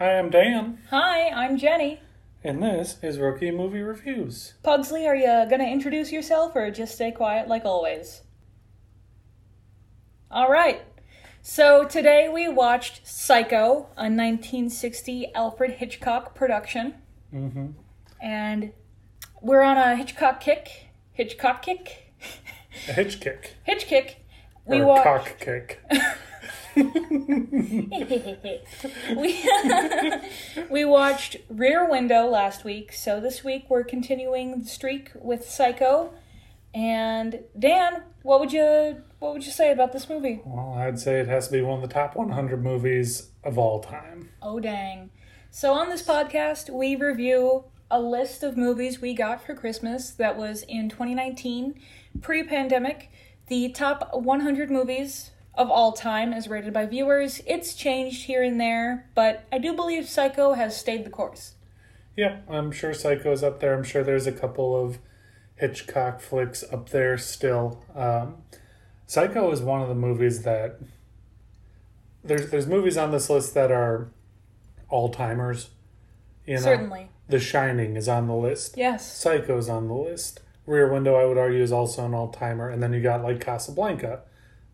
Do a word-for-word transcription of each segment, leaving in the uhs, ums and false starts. Hi, I'm Dan. Hi, I'm Jenny. And this is Rookie Movie Reviews. Pugsley, are you going to introduce yourself or just stay quiet like always? All right. So today we watched Psycho, a nineteen sixty Alfred Hitchcock production. Mm-hmm. And we're on a Hitchcock kick. Hitchcock kick? A hitch kick. Hitch kick. We or watched... cock kick. we, we watched Rear Window last week, so this week we're continuing the streak with Psycho. And Dan, what would you what would you say about this movie? Well, I'd say it has to be one of the top one hundred movies of all time. Oh, dang. So on this podcast, we review a list of movies we got for Christmas that was in twenty nineteen, pre-pandemic, the top one hundred movies of all time as rated by viewers. It's changed here and there, but I do believe Psycho has stayed the course. Yeah, I'm sure Psycho's up there. I'm sure there's a couple of Hitchcock flicks up there still. Um, Psycho is one of the movies that... There's, there's movies on this list that are all-timers. You know, certainly. The Shining is on the list. Yes. Psycho's on the list. Rear Window, I would argue, is also an all-timer. And then you got, like, Casablanca.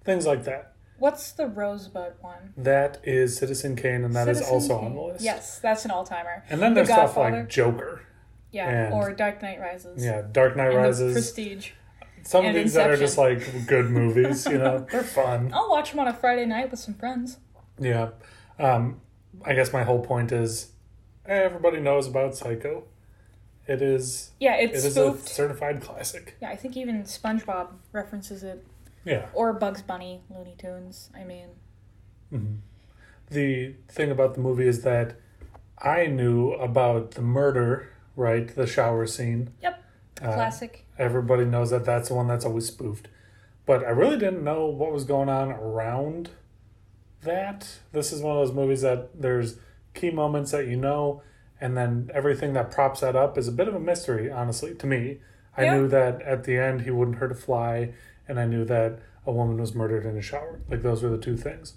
Things like that. What's the Rosebud one? That is Citizen Kane, and that Citizen is also Kane. On the list. Yes, that's an all-timer. And then the there's Godfather. Stuff like Joker. Yeah, and, or Dark Knight Rises. Yeah, Dark Knight and Rises. The Prestige. Some and of these Inception. That are just like good movies, you know. They're fun. I'll watch them on a Friday night with some friends. Yeah. Um, I guess my whole point is everybody knows about Psycho. It is, yeah, it's it is a certified classic. Yeah, I think even SpongeBob references it. Yeah. Or Bugs Bunny, Looney Tunes, I mean. Mm-hmm. The thing about the movie is that I knew about the murder, right? The shower scene. Yep. The uh, classic. Everybody knows that that's the one that's always spoofed. But I really didn't know what was going on around that. This is one of those movies that there's key moments that you know, and then everything that props that up is a bit of a mystery, honestly, to me. I yeah. knew that at the end he wouldn't hurt a fly. And I knew that a woman was murdered in a shower. Like, those were the two things.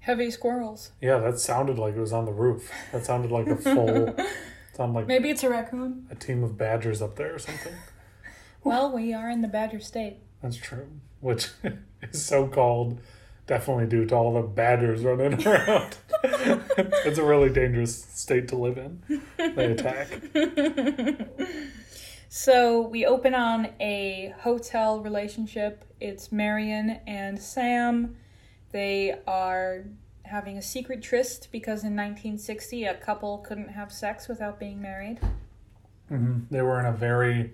Heavy squirrels. Yeah, that sounded like it was on the roof. That sounded like a full... sounded like maybe it's a raccoon. A team of badgers up there or something. Well, we are in the badger state. That's true. Which is so-called definitely due to all the badgers running around. It's a really dangerous state to live in. They attack. So we open on a hotel relationship. It's Marion and Sam. They are having a secret tryst because in nineteen sixty, a couple couldn't have sex without being married. Mm-hmm. They were in a very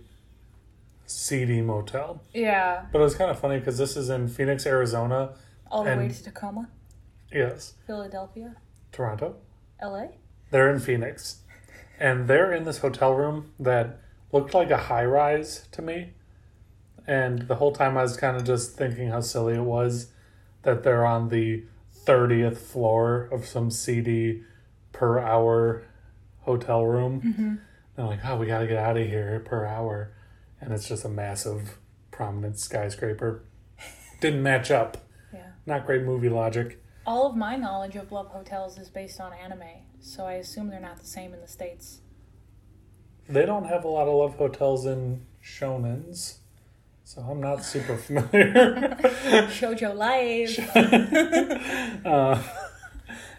seedy motel. Yeah. But it was kind of funny because this is in Phoenix, Arizona. All the and... way to Tacoma. Yes. Philadelphia. Toronto. L A. They're in Phoenix. And they're in this hotel room that... looked like a high-rise to me. And the whole time I was kind of just thinking how silly it was that they're on the thirtieth floor of some seedy per hour hotel room. Mm-hmm. And like, oh, we got to get out of here per hour. And it's just a massive prominent skyscraper. Didn't match up. Yeah. Not great movie logic. All of my knowledge of love hotels is based on anime. So I assume they're not the same in the States. They don't have a lot of love hotels in shonens, so I'm not super familiar. Shoujo life. uh,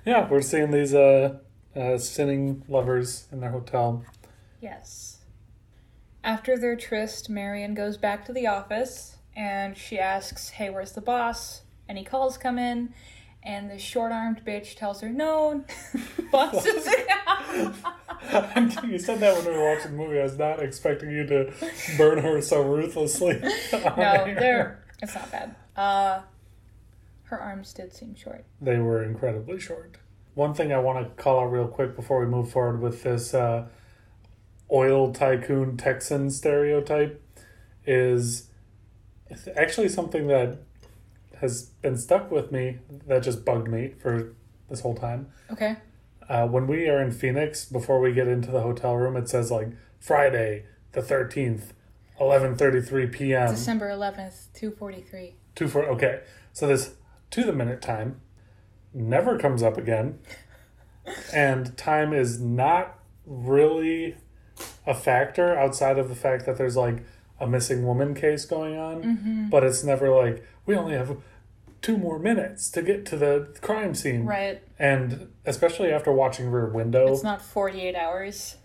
yeah, we're seeing these uh, uh, sinning lovers in their hotel. Yes. After their tryst, Marion goes back to the office, and she asks, hey, where's the boss? Any calls come in, and the short-armed bitch tells her, no, boss isn't out. You said that when we were watching the movie. I was not expecting you to burn her so ruthlessly. No, they're, it's not bad. Uh, her arms did seem short. They were incredibly short. One thing I want to call out real quick before we move forward with this uh, oil tycoon Texan stereotype is actually something that has been stuck with me that just bugged me for this whole time. Okay. Uh, when we are in Phoenix, before we get into the hotel room, it says, like, Friday the thirteenth, eleven thirty-three p.m. December eleventh, two forty-three. two forty, okay. So this to-the-minute time never comes up again. And time is not really a factor outside of the fact that there's like a missing woman case going on. Mm-hmm. But it's never like, we only have two more minutes to get to the crime scene. Right. And especially after watching Rear Window. It's not forty-eight hours.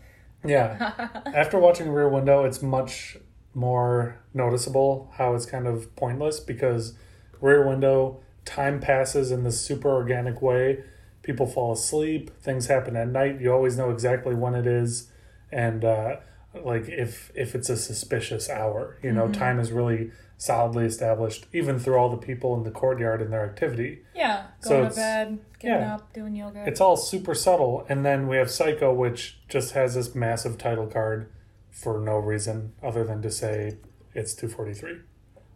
Yeah. After watching Rear Window, it's much more noticeable how it's kind of pointless, because Rear Window, time passes in this super organic way. People fall asleep. Things happen at night. You always know exactly when it is. And uh, like if if it's a suspicious hour, you know, mm-hmm. time is really solidly established, even through all the people in the courtyard and their activity. Yeah. Going so to bed, getting yeah, up, doing yoga. It's all super subtle. And then we have Psycho, which just has this massive title card for no reason other than to say it's two forty-three,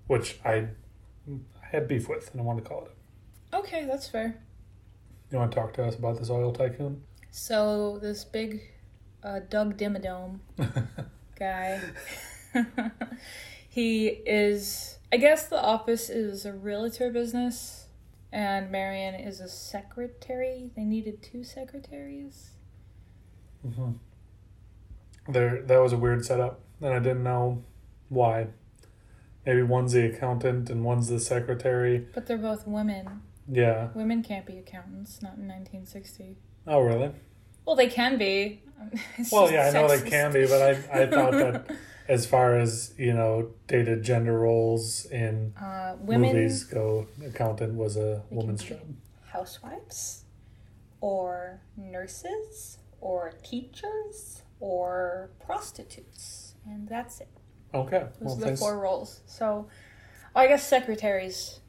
which I had beef with and I wanted to call it. Okay, that's fair. You want to talk to us about this oil tycoon? So this big uh, Doug Dimmadome guy, he is, I guess the office is a realtor business and Marion is a secretary. They needed two secretaries. Mm-hmm. There, that was a weird setup, and I didn't know why. Maybe one's the accountant and one's the secretary. But they're both women. Yeah. Women can't be accountants, not in nineteen sixty. Oh, really? Well, they can be. It's well, yeah, sexist. I know they can be, but I, I thought that as far as, you know, dated gender roles in uh, women, movies go, accountant was a woman's job. Housewives, or nurses, or teachers, or prostitutes, and that's it. Okay. Those well, are the thanks. four roles. So, oh, I guess secretaries.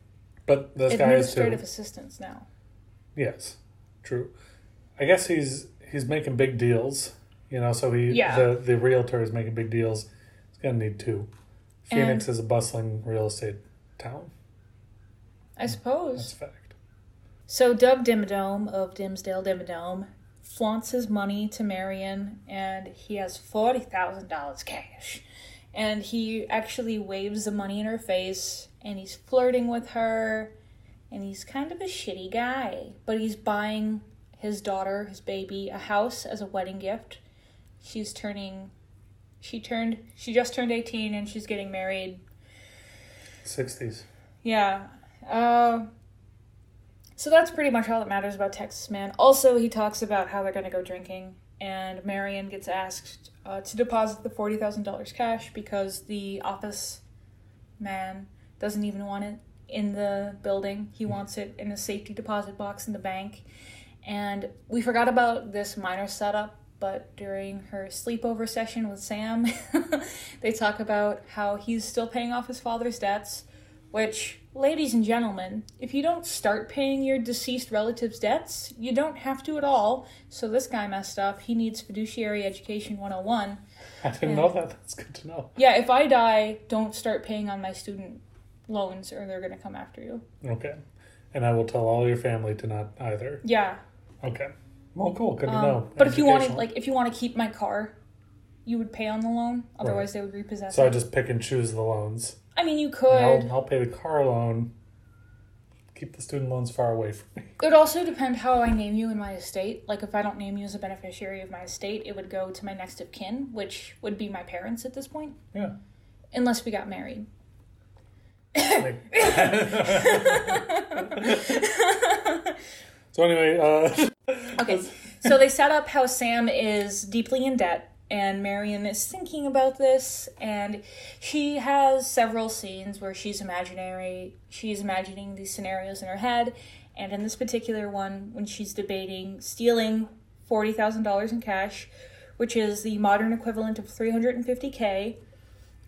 But this guy is too. Administrative assistants now. Yes, true. I guess he's he's making big deals, you know. So he yeah. the the realtor is making big deals. He's gonna need two. Phoenix and is a bustling real estate town. I suppose that's a fact. So Doug Dimmadome of Dimsdale Dimmadome flaunts his money to Marion, and he has forty thousand dollars cash. And he actually waves the money in her face, and he's flirting with her, and he's kind of a shitty guy. But he's buying his daughter, his baby, a house as a wedding gift. She's turning, she turned, she just turned eighteen, and she's getting married. sixties. Yeah. Uh... So that's pretty much all that matters about Texas Man. Also, he talks about how they're going to go drinking, and Marion gets asked uh, to deposit the forty thousand dollars cash because the office man doesn't even want it in the building. He wants it in a safety deposit box in the bank. And we forgot about this minor setup, but during her sleepover session with Sam, they talk about how he's still paying off his father's debts, which, ladies and gentlemen, if you don't start paying your deceased relative's debts, you don't have to at all. So this guy messed up. He needs fiduciary education one oh one. I didn't and, know that. That's good to know. Yeah, if I die, don't start paying on my student loans or they're going to come after you. Okay. And I will tell all your family to not either. Yeah. Okay. Well, cool. Good to um, know. But if you want to, like, if you want to keep my car, you would pay on the loan. Otherwise, right. They would repossess so it. So I just pick and choose the loans. I mean, you could. I'll, I'll pay the car loan. Keep the student loans far away from me. It would also depend how I name you in my estate. Like, if I don't name you as a beneficiary of my estate, it would go to my next of kin, which would be my parents at this point. Yeah. Unless we got married. Like, so anyway. Uh, okay. So they set up how Sam is deeply in debt. And Marion is thinking about this, and she has several scenes where she's imaginary. She's imagining these scenarios in her head, and in this particular one, when she's debating stealing forty thousand dollars in cash, which is the modern equivalent of three hundred fifty thousand.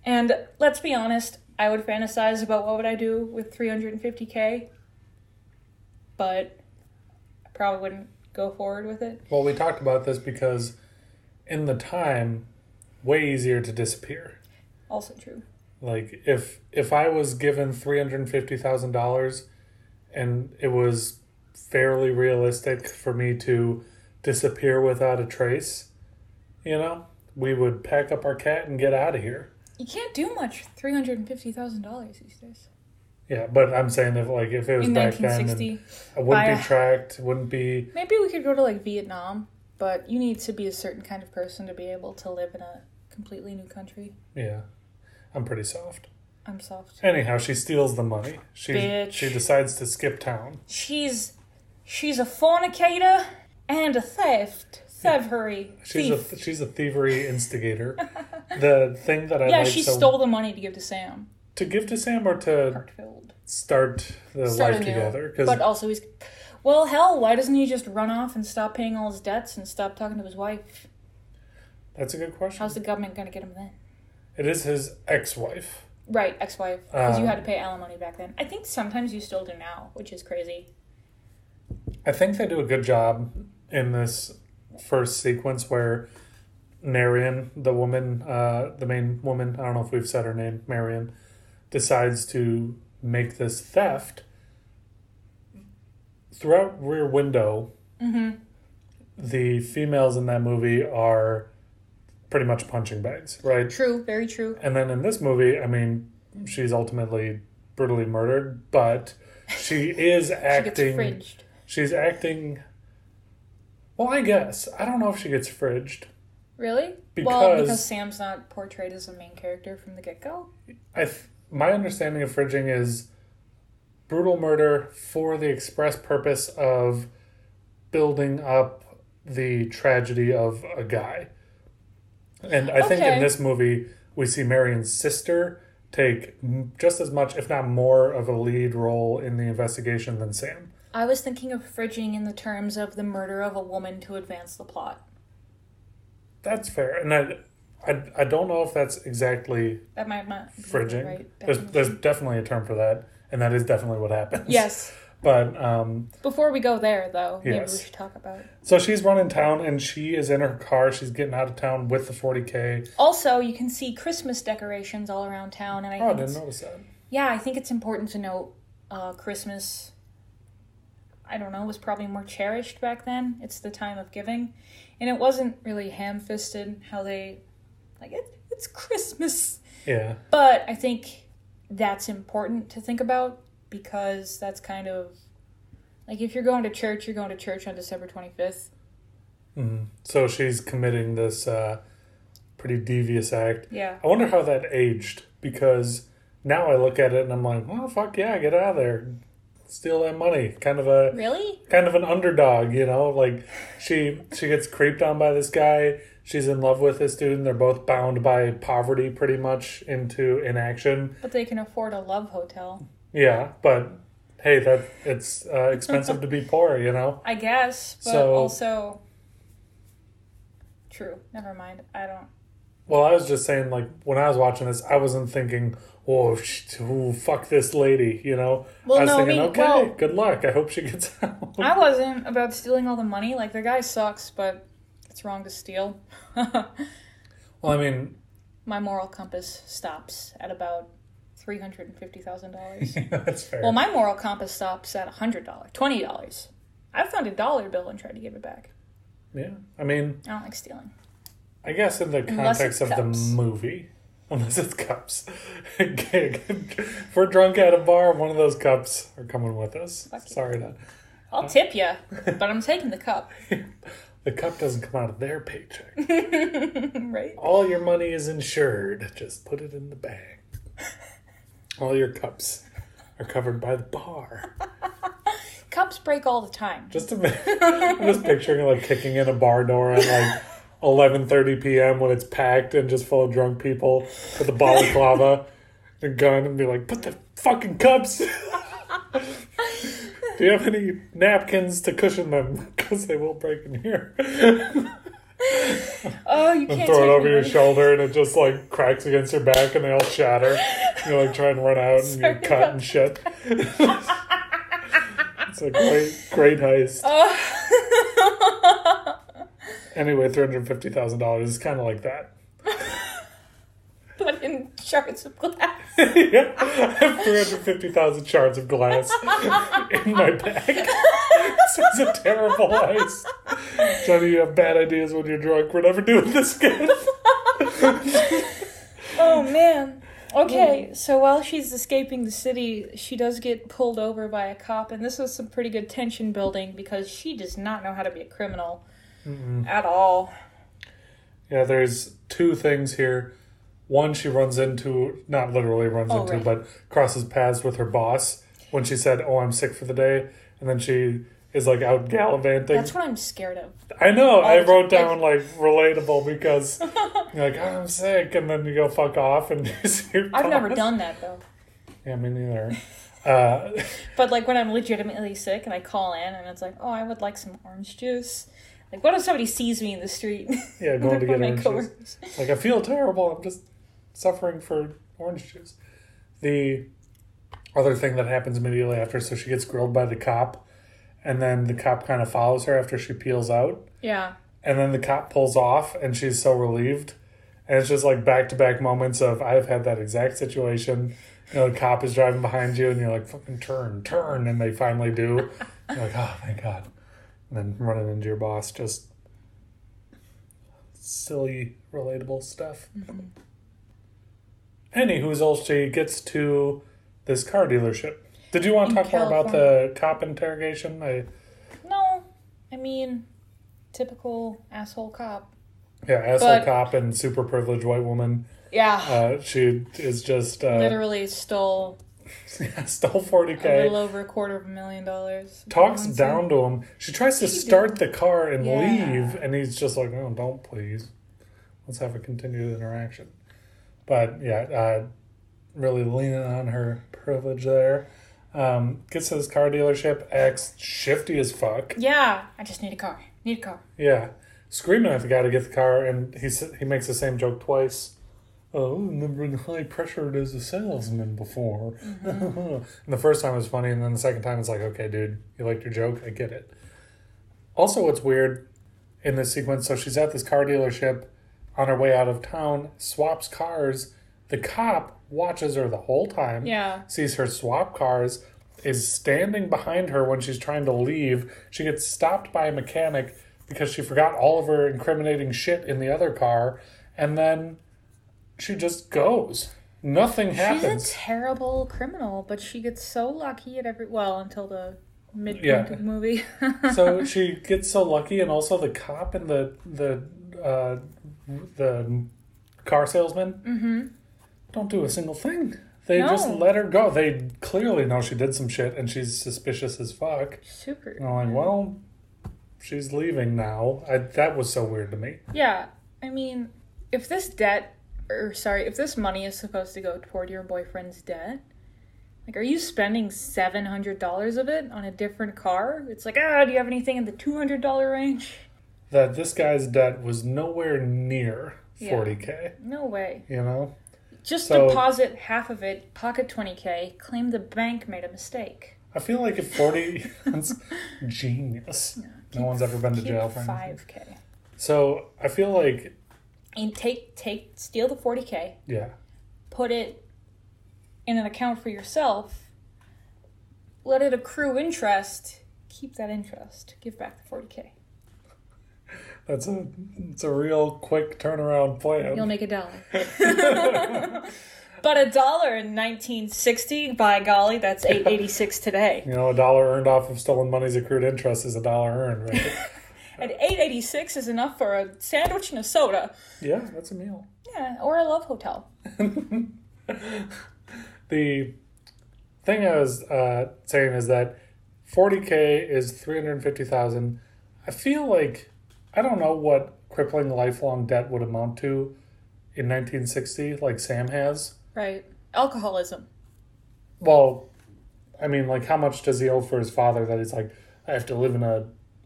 And let's be honest, I would fantasize about what would I do with three hundred fifty thousand, but I probably wouldn't go forward with it. Well, we talked about this because in the time, way easier to disappear. Also true. Like, if if I was given three hundred fifty thousand dollars and it was fairly realistic for me to disappear without a trace, you know, we would pack up our cat and get out of here. You can't do much with three hundred fifty thousand dollars these days. Yeah, but I'm saying if like if it was in back then, and it wouldn't by, be tracked, wouldn't be. Maybe we could go to like Vietnam, but you need to be a certain kind of person to be able to live in a completely new country. Yeah, I'm pretty soft. I'm soft. Anyhow, she steals the money. She Bitch. she decides to skip town. She's she's a fornicator and a theft. Thievery. She's a, she's a thievery instigator. The thing that I yeah, like she so, stole the money to give to Sam. To give to Sam or to Hartfield. start the start life together? Cause but also he's... Well, hell, why doesn't he just run off and stop paying all his debts and stop talking to his wife? That's a good question. How's the government going to get him then? It is his ex-wife. Right, ex-wife. Because um, you had to pay alimony back then. I think sometimes you still do now, which is crazy. I think they do a good job in this... first sequence where Marion, the woman, uh, the main woman, I don't know if we've said her name, Marion, decides to make this theft. Throughout Rear Window, mm-hmm. the females in that movie are pretty much punching bags, right? True, very true. And then in this movie, I mean, she's ultimately brutally murdered, but she is acting... she gets fringed. She's acting... Well, I guess. I don't know if she gets fringed. Really? Because well, because Sam's not portrayed as a main character from the get-go? I th- my understanding of fringing is brutal murder for the express purpose of building up the tragedy of a guy. And I okay. think in this movie, we see Marion's sister take just as much, if not more, of a lead role in the investigation than Sam. I was thinking of fridging in the terms of the murder of a woman to advance the plot. That's fair. And I I, I don't know if that's exactly that might not be fridging. Right there's, there's definitely a term for that, and that is definitely what happens. Yes. But um, before we go there, though, yes. maybe we should talk about it. So she's running town, and she is in her car. She's getting out of town with the forty K. Also, you can see Christmas decorations all around town. And I oh, I didn't notice that. Yeah, I think it's important to note uh, Christmas... I don't know, was probably more cherished back then. It's the time of giving. And it wasn't really ham-fisted how they, like, it, it's Christmas. Yeah. But I think that's important to think about because that's kind of, like, if you're going to church, you're going to church on December twenty-fifth. Mm-hmm. So she's committing this uh, pretty devious act. Yeah. I wonder how that aged because now I look at it and I'm like, well, fuck yeah, get out of there. Steal that money. Kind of a really kind of an underdog, you know, like she she gets creeped on by this guy. She's in love with this dude and they're both bound by poverty pretty much into inaction. But they can afford a love hotel. Yeah, but hey, that it's uh, expensive to be poor, you know? I guess, but so, also true. Never mind. I don't Well, I was just saying, like, when I was watching this, I wasn't thinking, oh, she, ooh, fuck this lady, you know? Well, I was no, thinking, I mean, okay, well, good luck. I hope she gets out. I wasn't about stealing all the money. Like, the guy sucks, but it's wrong to steal. Well, I mean... my moral compass stops at about three hundred fifty thousand dollars. That's fair. Well, my moral compass stops at one hundred dollars, twenty dollars. I've found a dollar bill and tried to give it back. Yeah, I mean... I don't like stealing. I guess in the context of the movie, unless it's cups. If we're drunk at a bar, one of those cups are coming with us. Lucky. Sorry. To, I'll uh, tip you, but I'm taking the cup. The cup doesn't come out of their paycheck. Right. All your money is insured. Just put it in the bag. All your cups are covered by the bar. Cups break all the time. Just a, I'm just picturing like kicking in a bar door and like... eleven thirty p.m. when it's packed and just full of drunk people with a balaclava and gun and be like, put the fucking cups. Do you have any napkins to cushion them? Because they will break in here. Oh, you can't. And throw it over your shoulder and it just like cracks against your back and they all shatter. You like try and run out and you cut and shit. It's a great, great heist. Oh. Anyway, three hundred fifty thousand dollars is kind of like that. But in shards of glass. Yeah, I have three hundred fifty thousand shards of glass in my bag. This is a terrible heist. Johnny, you have bad ideas when you're drunk. We're never doing this again. Oh, man. Okay, so while she's escaping the city, she does get pulled over by a cop, and this was some pretty good tension building because she does not know how to be a criminal mm-hmm. at all. Yeah, there's two things here. One, she runs into, not literally runs oh, into, right. but crosses paths with her boss when she said, oh, I'm sick for the day. And then she is like out gallivanting. That's what I'm scared of. I know. All I wrote down like relatable because you're like, oh, I'm sick. And then you go fuck off. And you see your boss. I've never done that though. Yeah, me neither. uh, but like when I'm legitimately sick and I call in and it's like, oh, I would like some orange juice. Like what if somebody sees me in the street? Yeah, going to get orange juice. Like I feel terrible. I'm just suffering for orange juice. The other thing that happens immediately after, so she gets grilled by the cop, and then the cop kind of follows her after she peels out. Yeah. And then the cop pulls off, and she's so relieved. And it's just like back-to-back moments of, I've had that exact situation. You know, the cop is driving behind you, and you're like, fucking turn, turn, and they finally do. You're like, oh, thank God. And then running into your boss, just silly, relatable stuff. Mm-hmm. Anywho's else, she gets to this car dealership. Did you want to talk more about the cop interrogation? I... No. I mean, typical asshole cop. Yeah, asshole but, cop and super privileged white woman. Yeah. Uh, she is just... Uh, Literally stole... Yeah, stole forty K. A little over a quarter of a million dollars. Talks down to him. She tries to start the car and yeah. leave, and he's just like, no, don't please. Let's have a continued interaction. But, yeah, uh, really leaning on her privilege there. Um, gets to this car dealership, acts shifty as fuck. Yeah, I just need a car. Need a car. Yeah. Screaming at the guy to get the car, and he he makes the same joke twice. Oh, remember how I pressured as a salesman before. Mm-hmm. And the first time it was funny, and then the second time it's like, okay, dude, you liked your joke? I get it. Also, what's weird in this sequence, so she's at this car dealership on her way out of town, swaps cars. The cop watches her the whole time, yeah. sees her swap cars, is standing behind her when she's trying to leave. She gets stopped by a mechanic because she forgot all of her incriminating shit in the other car, and then she just goes. Nothing happens. She's a terrible criminal, but she gets so lucky at every... Well, until the... Mid yeah. movie. So she gets so lucky, and also the cop and the the uh, the car salesman mm-hmm. don't do a single thing. They no. just let her go. They clearly know she did some shit, and she's suspicious as fuck. Super. And I'm like, well, she's leaving now. I, that was so weird to me. Yeah, I mean, if this debt, or sorry, if this money is supposed to go toward your boyfriend's debt. Like, are you spending seven hundred dollars of it on a different car? It's like, ah, do you have anything in the two hundred dollars range? That this guy's debt was nowhere near yeah. forty K. No way. You know? Just so, deposit half of it, pocket twenty K, claim the bank made a mistake. I feel like if forty, that's genius. No, keep, no one's ever been to jail for anything. five K. So, I feel like... And take, take, steal the forty K. Yeah. Put it... in an account for yourself, let it accrue interest, keep that interest, give back the forty K. That's a it's a real quick turnaround plan. You'll make a dollar. But a dollar in nineteen sixty, by golly, that's eight eighty-six today. You know, a dollar earned off of stolen money's accrued interest is a dollar earned, right? And eight eighty-six is enough for a sandwich and a soda. Yeah, that's a meal. Yeah, or a love hotel. The thing I was uh, saying is that forty K is three hundred fifty thousand dollars. I feel like, I don't know what crippling lifelong debt would amount to in nineteen sixty, like Sam has. Right. Alcoholism. Well, I mean, like, how much does he owe for his father that he's like, I have to live in a,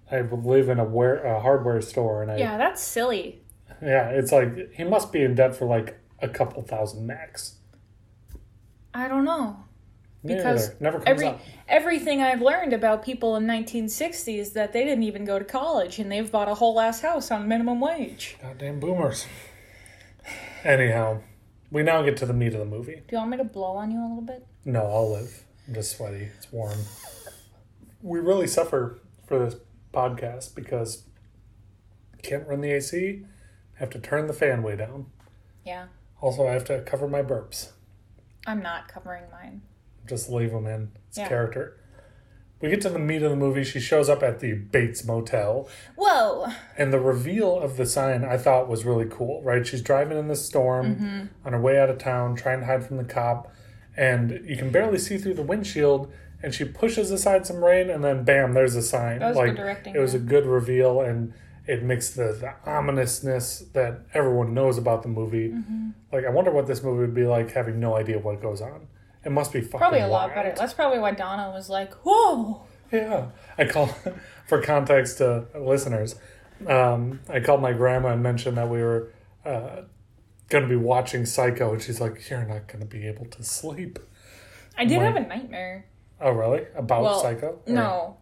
I live in a, wear, a hardware store. And I, yeah, that's silly. Yeah, it's like, he must be in debt for like a couple thousand max. I don't know. Because Never comes every, up. everything I've learned about people in nineteen sixty is that they didn't even go to college, and they've bought a whole ass house on minimum wage. Goddamn boomers. Anyhow, we now get to the meat of the movie. Do you want me to blow on you a little bit? No, I'll live. I'm just sweaty. It's warm. We really suffer for this podcast because can't run the A C, have to turn the fan way down. Yeah. Also, I have to cover my burps. I'm not covering mine. Just leave them in. It's yeah. character. We get to the meat of the movie. She shows up at the Bates Motel. Whoa. And the reveal of the sign I thought was really cool, right? She's driving in the storm mm-hmm. on her way out of town, trying to hide from the cop. And you can barely see through the windshield. And she pushes aside some rain, and then bam, there's a sign. That was like, good directing. It was a good reveal, and it mixed the, the ominousness that everyone knows about the movie. Mm-hmm. Like, I wonder what this movie would be like having no idea what goes on. It must be fucking probably a lot wild. Better. That's probably why Donna was like, whoa. Yeah. I called, for context to listeners, um, I called my grandma and mentioned that we were uh, going to be watching Psycho. And she's like, you're not going to be able to sleep. I did like, have a nightmare. Oh, really? About well, Psycho? Or? No.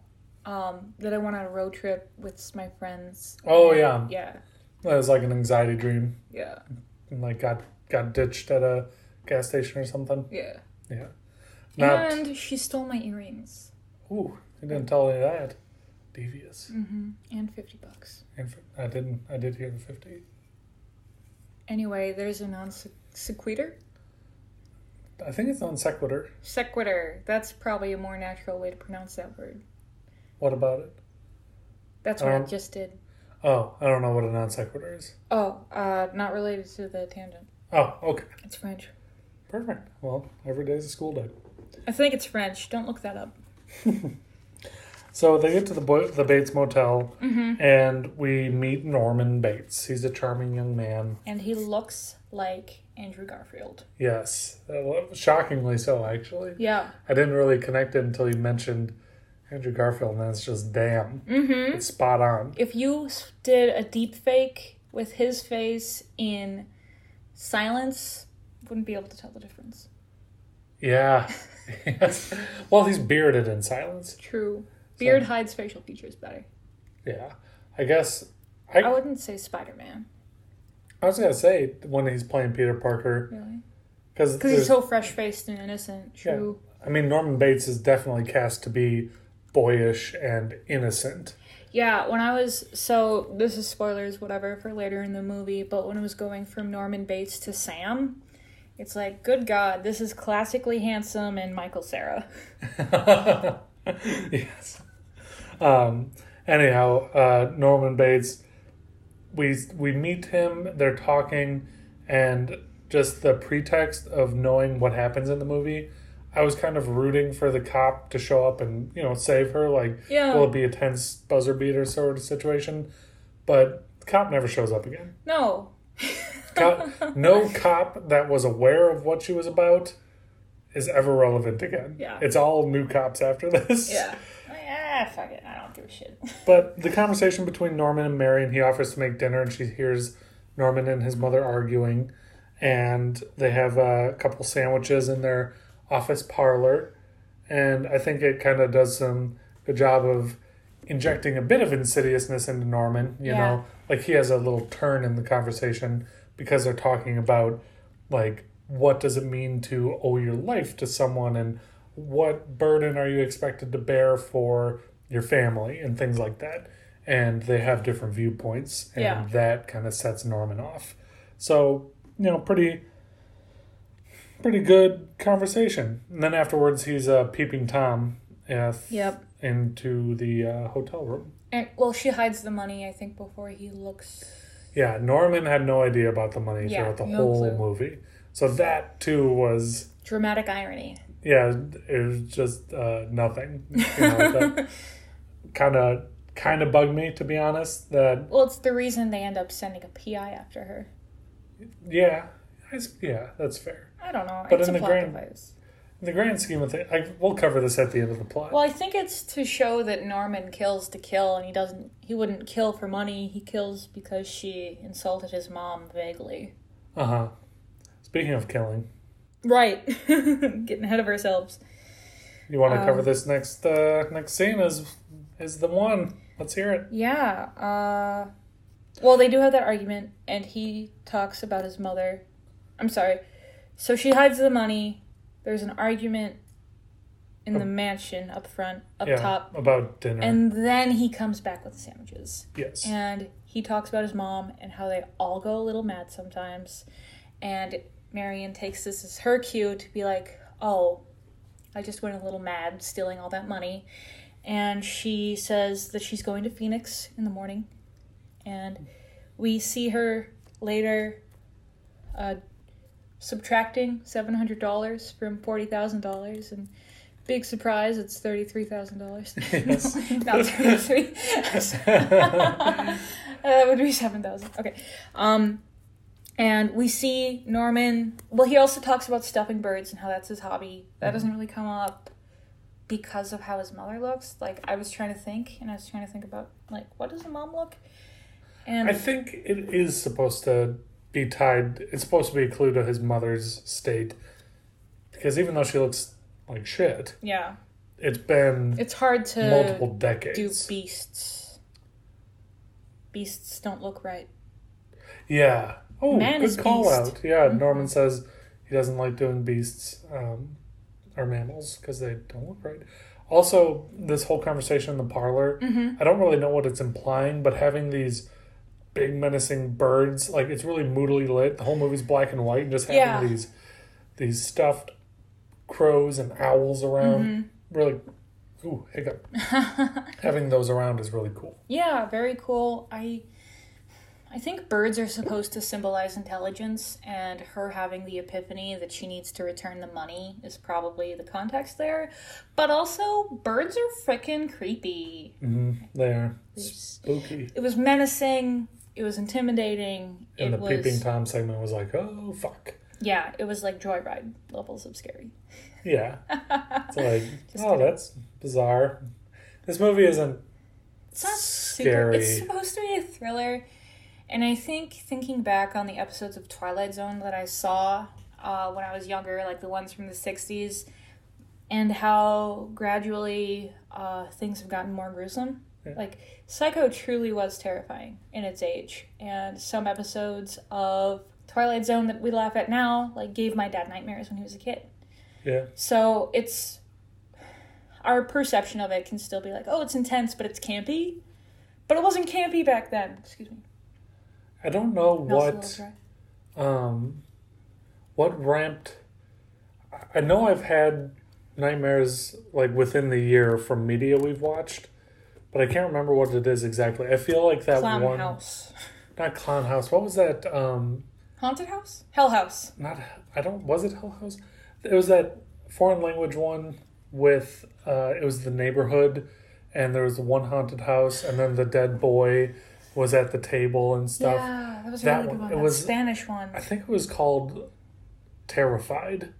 Um, that I went on a road trip with my friends. Oh, yeah. Yeah. That was like an anxiety dream. Yeah. And like got, got ditched at a gas station or something. Yeah. Yeah. Not... And she stole my earrings. Ooh, you didn't tell me that. Devious. Mm-hmm. And fifty bucks. And for, I didn't. I did hear the fifty. Anyway, there's a non-sequitur. I think it's non sequitur. Sequitur. That's probably a more natural way to pronounce that word. What about it? That's what um, I just did. Oh, I don't know what a non sequitur is. Oh, uh, not related to the tangent. Oh, okay. It's French. Perfect. Well, every day's a school day. I think it's French. Don't look that up. So they get to the, Bo- the Bates Motel, mm-hmm. and we meet Norman Bates. He's a charming young man. And he looks like Andrew Garfield. Yes. Uh, shockingly so, actually. Yeah. I didn't really connect it until you mentioned Andrew Garfield, and that's just damn. Mm-hmm. It's spot on. If you did a deep fake with his face in silence... wouldn't be able to tell the difference. Yeah. Yes. Well, he's bearded in silence. True. Beard so, hides facial features better. Yeah. I guess... I, I wouldn't say Spider-Man. I was going to say when he's playing Peter Parker. Really? Because he's so fresh-faced and innocent. True. Yeah. I mean, Norman Bates is definitely cast to be boyish and innocent. Yeah, when I was... So, this is spoilers, whatever, for later in the movie, but when I was going from Norman Bates to Sam... It's like, good God, this is classically handsome and Michael Cera. Yes. Um, anyhow, uh, Norman Bates, we we meet him, they're talking, and just the pretext of knowing what happens in the movie, I was kind of rooting for the cop to show up and, you know, save her. Like, yeah. Will it be a tense buzzer beater sort of situation? But the cop never shows up again. No. Cop, no cop that was aware of what she was about is ever relevant again. Yeah. It's all new cops after this. Yeah. Like, ah, fuck it. I don't give a shit. But the conversation between Norman and Mary, and he offers to make dinner, and she hears Norman and his mother arguing, and they have a couple sandwiches in their office parlor, and I think it kind of does some good job of injecting a bit of insidiousness into Norman, you yeah. know? Like, he has a little turn in the conversation because they're talking about, like, what does it mean to owe your life to someone, and what burden are you expected to bear for your family and things like that. And they have different viewpoints, and yeah. that kind of sets Norman off. So, you know, pretty pretty good conversation. And then afterwards, he's uh, peeping Tom if, yep. into the uh, hotel room. And, well, she hides the money, I think, before he looks... Yeah, Norman had no idea about the money yeah, throughout the no whole clue. Movie. So that, too, was... Dramatic irony. Yeah, it was just uh, nothing. You know, kind of kind of bugged me, to be honest. That Well, it's the reason they end up sending a P I after her. Yeah, yeah, that's fair. I don't know. But it's in a the plot grand, device. In the grand scheme of things, I, we'll cover this at the end of the plot. Well, I think it's to show that Norman kills to kill, and he doesn't. He wouldn't kill for money. He kills because she insulted his mom vaguely. Uh huh. Speaking of killing, right? Getting ahead of ourselves. You want to um, cover this next uh, next scene? Is is the one? Let's hear it. Yeah. Uh, well, they do have that argument, and he talks about his mother. I'm sorry. So she hides the money. There's an argument in the mansion up front, up yeah, top. About dinner. And then he comes back with the sandwiches. Yes. And he talks about his mom and how they all go a little mad sometimes. And Marion takes this as her cue to be like, oh, I just went a little mad stealing all that money. And she says that she's going to Phoenix in the morning. And we see her later uh, subtracting seven hundred dollars from forty thousand dollars. And big surprise, it's thirty-three thousand dollars. Yes. Not thirty-three. That uh, would be seven thousand dollars. Okay. Um, and we see Norman. Well, he also talks about stuffing birds and how that's his hobby. That mm-hmm. doesn't really come up because of how his mother looks. Like, I was trying to think, and I was trying to think about, like, what does a mom look? And I think it is supposed to be tied. It's supposed to be a clue to his mother's state. Because even though she looks like shit. Yeah. It's been it's hard to multiple decades. Do beasts. Beasts don't look right. Yeah. Oh, man, good call beast. Out. Yeah, mm-hmm. Norman says he doesn't like doing beasts um, or mammals because they don't look right. Also, this whole conversation in the parlor, mm-hmm. I don't really know what it's implying, but having these big menacing birds, like, it's really moodily lit. The whole movie's black and white, and just having yeah. these these stuffed crows and owls around, mm-hmm. really, ooh, hiccup. Having those around is really cool. Yeah, very cool. I... I think birds are supposed to symbolize intelligence, and her having the epiphany that she needs to return the money is probably the context there. But also, birds are freaking creepy. Mm-hmm. They are spooky. It was menacing. It was intimidating. And it the was... Peeping Tom segment was like, oh, fuck. Yeah, it was like Joyride levels of scary. Yeah. It's like, oh, kidding. That's bizarre. This movie isn't It's not scary. Super, it's supposed to be a thriller. And I think thinking back on the episodes of Twilight Zone that I saw uh, when I was younger, like the ones from the sixties, and how gradually uh, things have gotten more gruesome. Yeah. Like, Psycho truly was terrifying in its age. And some episodes of Twilight Zone that we laugh at now, like, gave my dad nightmares when he was a kid. Yeah. So it's... Our perception of it can still be like, oh, it's intense, but it's campy. But it wasn't campy back then. Excuse me. I don't know what, um, what ramped. I know I've had nightmares like within the year from media we've watched, but I can't remember what it is exactly. I feel like that Clown one. Clown House. Not Clown House. What was that? Um, Haunted House? Hell House. Not. I don't. Was it Hell House? It was that foreign language one with. Uh, it was the neighborhood, and there was the one haunted house, and then the dead boy was at the table and stuff. Yeah, that was a that really good one. It was the Spanish one. I think it was called Terrified.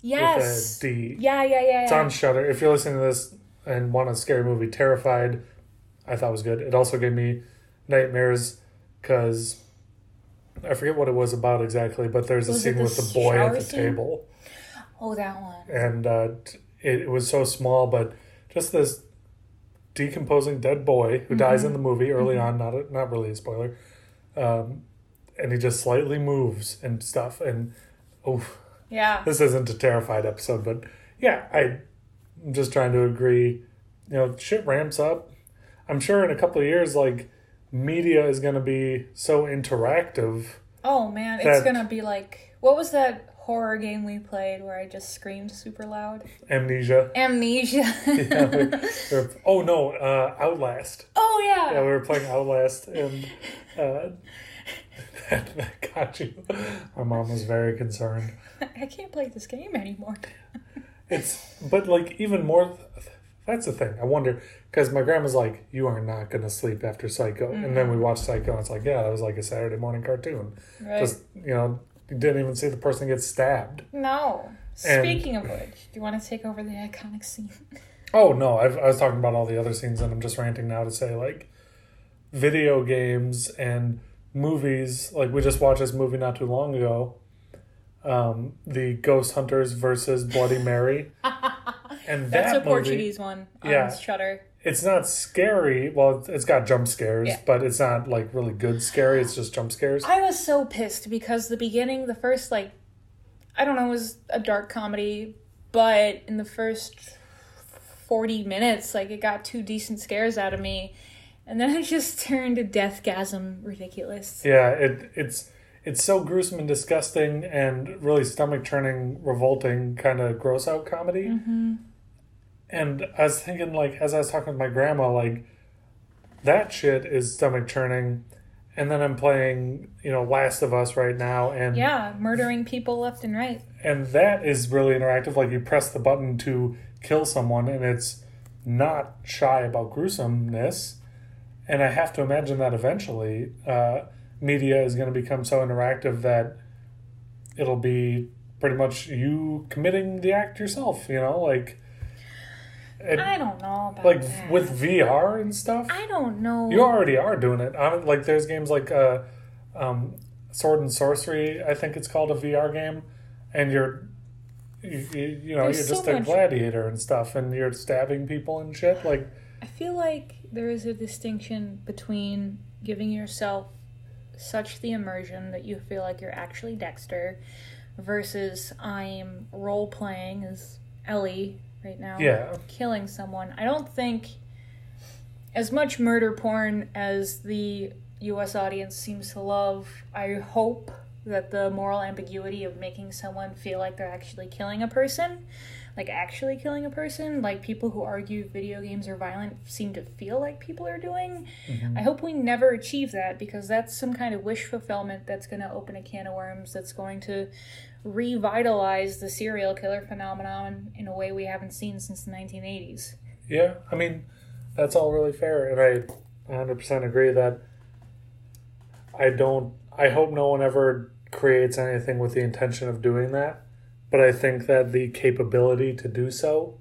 Yes. With a D. Yeah, yeah, yeah. It's yeah. on Shudder. If you're listening to this and want a scary movie, Terrified, I thought was good. It also gave me nightmares because I forget what it was about exactly, but there's was a scene the with the boy at the scene? Table. Oh, that one. And uh, it, it was so small, but just this decomposing dead boy who mm-hmm. dies in the movie early mm-hmm. on, not a, not really a spoiler, um, and he just slightly moves and stuff, and oh yeah, this isn't a Terrified episode, but yeah, I, I'm just trying to agree, you know, shit ramps up. I'm sure in a couple of years, like, media is going to be so interactive. Oh man, it's going to be like, what was that horror game we played where I just screamed super loud? Amnesia. Amnesia. Yeah, we, we were, oh no, uh, Outlast. Oh yeah. Yeah, we were playing Outlast, and uh, that, that got you. My mom was very concerned. I can't play this game anymore. It's, but like even more, that's the thing. I wonder, because my grandma's like, you are not going to sleep after Psycho. Mm-hmm. And then we watched Psycho, and it's like, yeah, that was like a Saturday morning cartoon. Right. Just, you know, you didn't even see the person get stabbed. No. And, speaking of which, do you want to take over the iconic scene? Oh, no. I've, I was talking about all the other scenes, and I'm just ranting now to say, like, video games and movies. Like, we just watched this movie not too long ago. Um, The Ghost Hunters versus Bloody Mary. And that That's a movie, Portuguese one on yeah, Shudder. It's not scary. Well, it's got jump scares, yeah. but it's not, like, really good scary. It's just jump scares. I was so pissed because the beginning, the first, like, I don't know, it was a dark comedy, but in the first forty minutes, like, it got two decent scares out of me. And then it just turned to deathgasm ridiculous. Yeah, it it's it's so gruesome and disgusting and really stomach-turning, revolting kind of gross-out comedy. Mm-hmm. And I was thinking, like, as I was talking with my grandma, like, that shit is stomach-turning. And then I'm playing, you know, Last of Us right now. And yeah, murdering people left and right. And that is really interactive. Like, you press the button to kill someone, and it's not shy about gruesomeness. And I have to imagine that eventually uh, media is going to become so interactive that it'll be pretty much you committing the act yourself, you know? Like... It, I don't know about like that. With V R and stuff. I don't know. You already are doing it. I mean, like there's games like uh, um, Sword and Sorcery. I think it's called a V R game, and you're, you, you, you know, there's you're so just a much... gladiator and stuff, and you're stabbing people and shit. Like, I feel like there is a distinction between giving yourself such the immersion that you feel like you're actually Dexter, versus I'm role playing as Ellie. Right now, yeah, killing someone. I don't think as much murder porn as the U S audience seems to love. I hope that the moral ambiguity of making someone feel like they're actually killing a person, like actually killing a person, like people who argue video games are violent seem to feel like people are doing. Mm-hmm. I hope we never achieve that, because that's some kind of wish fulfillment that's going to open a can of worms that's going to revitalize the serial killer phenomenon in a way we haven't seen since the nineteen eighties. Yeah, I mean, that's all really fair, and I one hundred percent agree that I don't, I hope no one ever creates anything with the intention of doing that, but I think that the capability to do so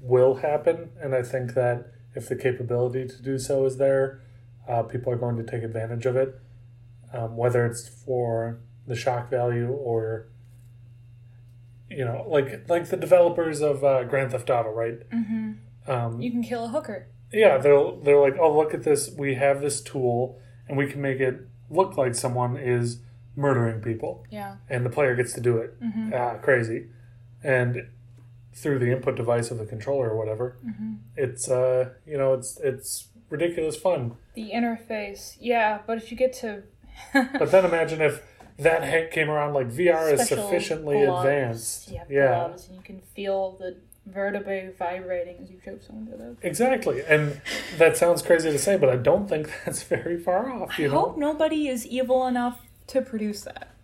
will happen, and I think that if the capability to do so is there, uh, people are going to take advantage of it, um, whether it's for the shock value or you know, like like the developers of uh, Grand Theft Auto, right? Mm-hmm. Um, you can kill a hooker. Yeah, they're they're like, oh, look at this. We have this tool, and we can make it look like someone is murdering people. Yeah. And the player gets to do it. Mm-hmm. Ah, crazy. And through the input device of the controller or whatever, mm-hmm. it's uh, you know, it's it's ridiculous fun. The interface, yeah. But if you get to, but then imagine if. That came around like V R is sufficiently advanced. Yeah, yeah. And you can feel the vertebrae vibrating as you choke someone to death. Exactly. And that sounds crazy to say, but I don't think that's very far off. You I know? hope nobody is evil enough to produce that.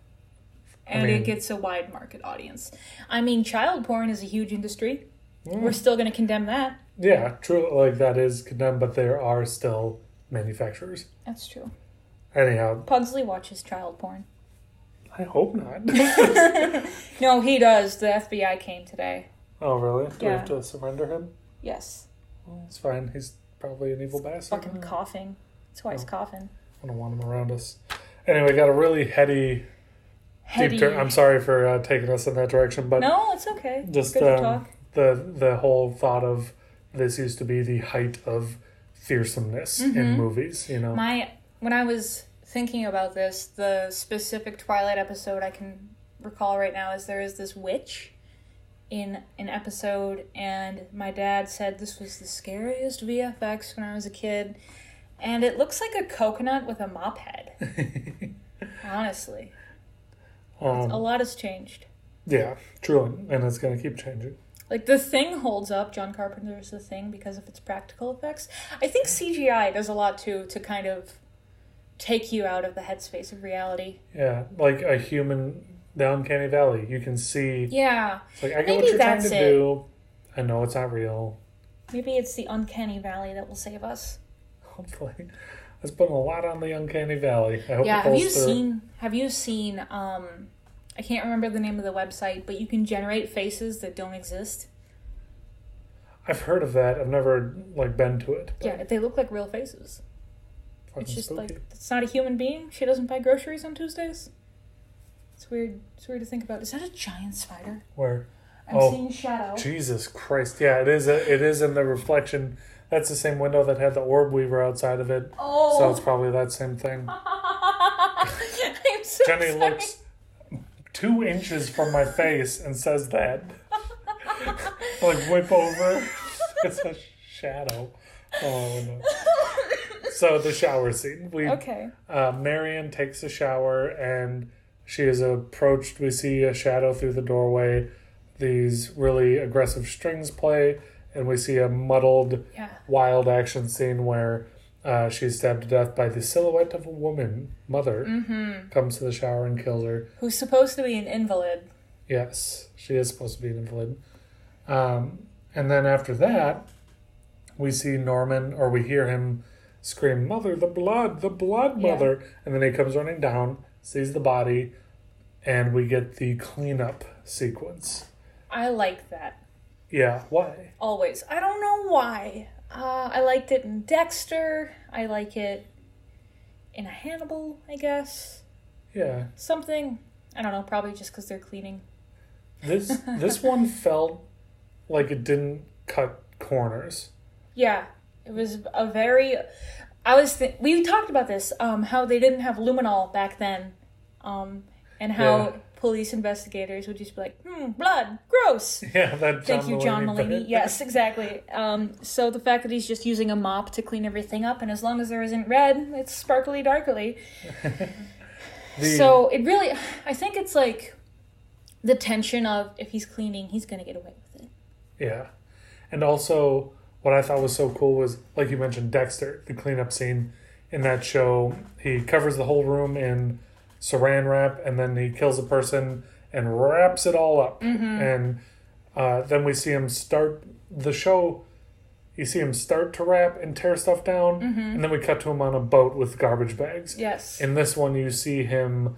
And I mean, it gets a wide market audience. I mean, child porn is a huge industry. Yeah. We're still going to condemn that. Yeah, true. Like, that is condemned, but there are still manufacturers. That's true. Anyhow. Pugsley watches child porn. I hope not. No, he does. The F B I came today. Oh, really? Do yeah. we have to surrender him? Yes. Well, it's fine. He's probably an evil he's bastard. Fucking coughing. That's why oh. he's coughing. I don't want him around us. Anyway, got a really heady, heady. deep turn. I'm sorry for uh, taking us in that direction, but no, it's okay. Just Good um, to talk. the the whole thought of this used to be the height of fearsomeness mm-hmm. in movies. You know, my when I was. Thinking about this, the specific Twilight episode I can recall right now is there is this witch in an episode, and my dad said this was the scariest V F X when I was a kid, and it looks like a coconut with a mop head. Honestly. Um, a lot has changed. Yeah, truly, and it's going to keep changing. Like, The Thing holds up, John Carpenter's The Thing, because of its practical effects. I think C G I does a lot, too, to kind of... take you out of the headspace of reality. Yeah, like a human, the uncanny valley. You can see. Yeah. It's like, I get what you're trying to do. I know it's not real. Maybe it's the uncanny valley that will save us. Hopefully, I was putting a lot on the uncanny valley. I hope yeah. It have you through. seen? Have you seen? Um, I can't remember the name of the website, but you can generate faces that don't exist. I've heard of that. I've never like been to it. But. Yeah, they look like real faces. It's just spooky. Like, it's not a human being. She doesn't buy groceries on Tuesdays. It's weird. It's weird to think about. Is that a giant spider? Where? I'm oh, seeing shadow. Jesus Christ. Yeah, it is a, It is in the reflection. That's the same window that had the orb weaver outside of it. Oh. So it's probably that same thing. I'm so Jenny sorry. looks two inches from my face and says that. Like, whip over. It's a shadow. Oh, no. So the shower scene. We, okay. Uh, Marion takes a shower and she is approached. We see a shadow through the doorway. These really aggressive strings play. And we see a muddled, yeah. wild action scene where uh, she's stabbed to death by the silhouette of a woman, mother, mm-hmm. comes to the shower and kills her. Who's supposed to be an invalid. Yes, she is supposed to be an invalid. Um, and then after that, we see Norman, or we hear him scream, "Mother, the blood, the blood, mother." Yeah. And then he comes running down, sees the body, and we get the cleanup sequence. I like that. Yeah, why? Always. I don't know why. Uh, I liked it in Dexter. I like it in a Hannibal, I guess. Yeah. Something. I don't know, probably just because they're cleaning. This this one felt like it didn't cut corners. Yeah. It was a very... I was th- We talked about this, um, how they didn't have luminol back then, um, and how... Yeah. Police investigators would just be like, hmm, blood, gross. Yeah, that. Thank you, John Mulaney. Yes, exactly. Um, so the fact that he's just using a mop to clean everything up, and as long as there isn't red, it's sparkly darkly. the... So it really, I think it's like the tension of if he's cleaning, he's going to get away with it. Yeah. And also what I thought was so cool was, like you mentioned, Dexter, the cleanup scene in that show. He covers the whole room in saran wrap, and then he kills a person and wraps it all up. Mm-hmm. And uh, then we see him start the show. You see him start to wrap and tear stuff down, mm-hmm. and then we cut to him on a boat with garbage bags. Yes. In this one, you see him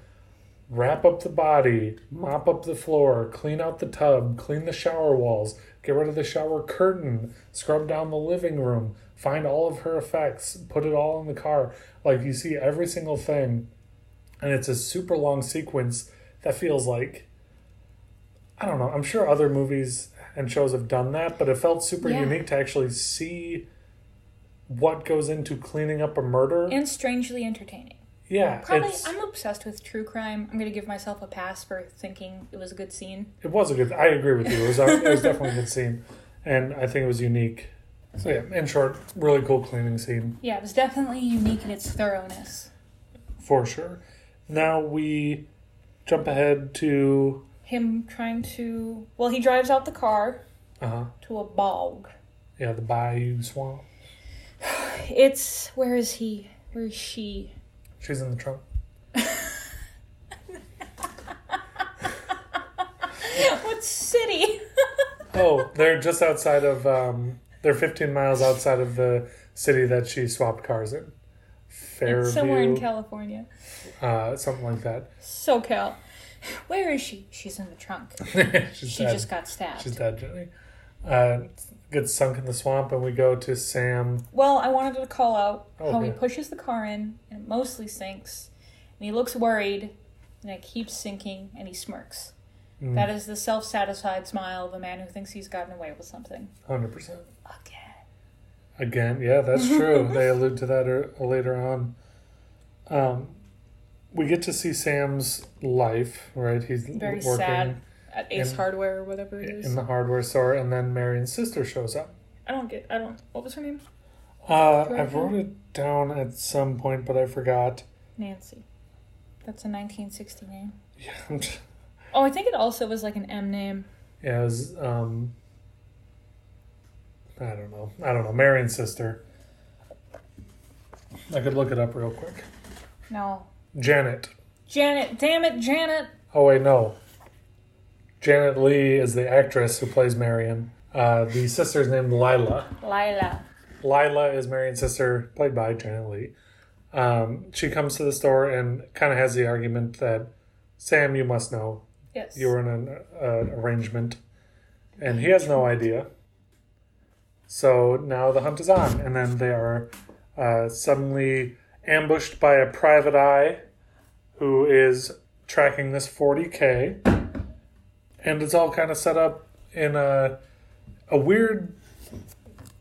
wrap up the body, mop up the floor, clean out the tub, clean the shower walls, get rid of the shower curtain, scrub down the living room, find all of her effects, put it all in the car. Like, you see every single thing. And it's a super long sequence that feels like, I don't know, I'm sure other movies and shows have done that, but it felt super yeah. unique to actually see what goes into cleaning up a murder. And strangely entertaining. Yeah. Probably, I'm obsessed with true crime. I'm going to give myself a pass for thinking it was a good scene. It was a good, I agree with you. It was, it was definitely a good scene. And I think it was unique. So yeah, in short, really cool cleaning scene. Yeah, it was definitely unique in its thoroughness. For sure. Now we jump ahead to... Him trying to... Well, he drives out the car uh-huh. to a bog. Yeah, the bayou swamp. It's... Where is he? Where is she? She's in the trunk. What city? Oh, they're just outside of... Um, they're fifteen miles outside of the city that she swapped cars in. Fairview, it's somewhere in California. Uh, something like that. SoCal. Where is she? She's in the trunk. She dead. Just got stabbed. She's dead, Jenny. Uh, gets sunk in the swamp, and we go to Sam. Well, I wanted to call out oh, how okay. he pushes the car in, and it mostly sinks, and he looks worried, and it keeps sinking, and he smirks. Mm. That is the self-satisfied smile of a man who thinks he's gotten away with something. one hundred percent. Again. Again, yeah, that's true. They allude to that or, or later on. Um, we get to see Sam's life, right? He's very working sad at Ace in, Hardware or whatever it is. In the hardware store, and then Marion's sister shows up. I don't get. I don't. What was her name? Uh, I wrote it down at some point, but I forgot. Nancy. That's a nineteen sixty name. Yeah. Oh, I think it also was like an M name. Yeah, it was. Um, I don't know. I don't know. Marion's sister. I could look it up real quick. No. Janet. Janet. Damn it, Janet. Oh, wait, no. Janet Leigh is the actress who plays Marion. Uh, the sister's named Lila. Lila. Lila is Marion's sister, played by Janet Leigh. Um, she comes to the store and kind of has the argument that, Sam, you must know. Yes. You were in an uh, arrangement. And he has no idea. So now the hunt is on, and then they are uh, suddenly ambushed by a private eye who is tracking this forty K, and it's all kind of set up in a a weird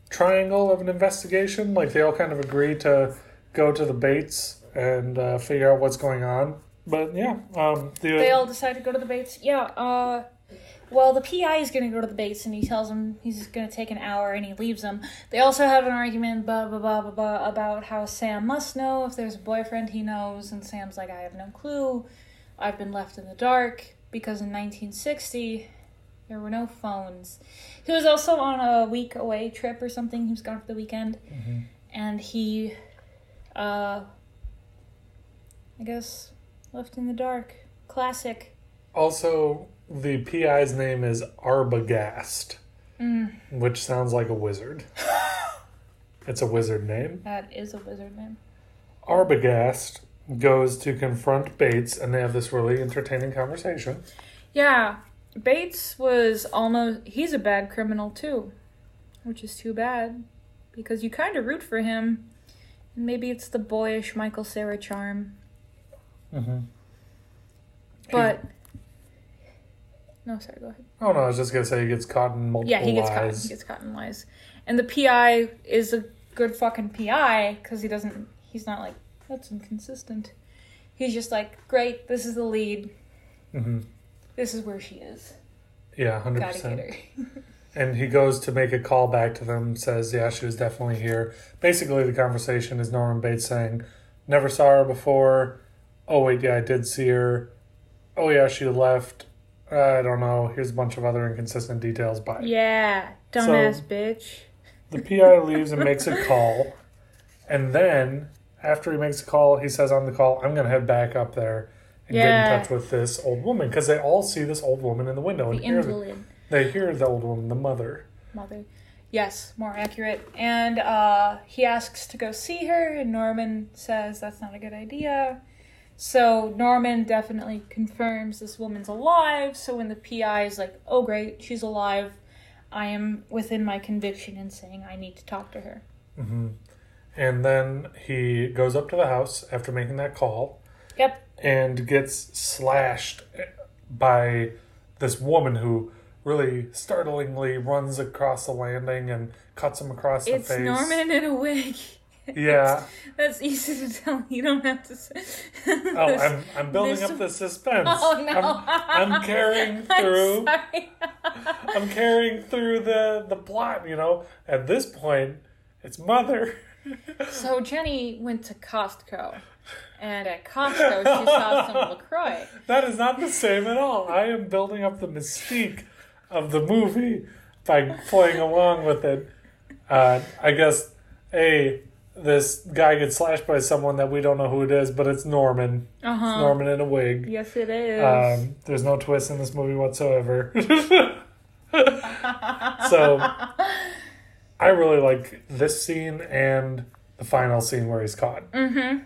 triangle of an investigation. Like, they all kind of agree to go to the Bates and uh, figure out what's going on. But yeah, um, the, they all decide to go to the Bates. Yeah, uh, well, the P I is going to go to the base, and he tells him he's going to take an hour, and he leaves him. They also have an argument, blah, blah, blah, blah, blah, about how Sam must know if there's a boyfriend he knows, and Sam's like, I have no clue. I've been left in the dark, because in nineteen sixty, there were no phones. He was also on a week away trip or something. He was gone for the weekend, mm-hmm. and he, uh, I guess, left in the dark. Classic. Also, the P I's name is Arbogast, mm. which sounds like a wizard. It's a wizard name. That is a wizard name. Arbogast goes to confront Bates, and they have this really entertaining conversation. Yeah. Bates was almost... He's a bad criminal, too. Which is too bad. Because you kind of root for him. And maybe it's the boyish Michael Cera charm. Mm-hmm. But... He... No, sorry, go ahead. Oh, no, I was just going to say he gets caught in multiple lies. Yeah, he gets, lies. Caught, he gets caught in lies. And the P I is a good fucking P I, because he doesn't... He's not like, that's inconsistent. He's just like, great, this is the lead. Mm-hmm. This is where she is. Yeah, one hundred percent. Gotta get her. And he goes to make a call back to them, says, yeah, she was definitely here. Basically, the conversation is Norman Bates saying, never saw her before. Oh, wait, yeah, I did see her. Oh, yeah, she left. Uh, I don't know. Here's a bunch of other inconsistent details. Bye. Yeah, dumbass so, bitch. The P I leaves and makes a call. And then, after he makes a call, he says on the call, I'm going to head back up there. And yeah. get in touch with this old woman. Because they all see this old woman in the window. The and hear invalid. They hear the old woman, the mother. Mother. Yes, more accurate. And uh, he asks to go see her. And Norman says that's not a good idea. So Norman definitely confirms this woman's alive. So when the P I is like, oh great, she's alive. I am within my conviction in saying I need to talk to her. Mm-hmm. And then he goes up to the house after making that call. Yep. And gets slashed by this woman who really startlingly runs across the landing and cuts him across the it's face. It's Norman in a wig. Yeah. That's, that's easy to tell. You don't have to say. Oh, I'm, I'm building this, up the suspense. Oh, no. I'm, I'm carrying through. I'm, I'm carrying through the, the plot, you know. At this point, it's Mother. So Jenny went to Costco. And at Costco, she saw some LaCroix. That is not the same at all. I am building up the mystique of the movie by playing along with it. Uh, I guess, A, this guy gets slashed by someone that we don't know who it is, but it's Norman. Uh-huh. It's Norman in a wig. Yes, it is. Um, there's no twist in this movie whatsoever. So, I really like this scene and the final scene where he's caught. Mm-hmm.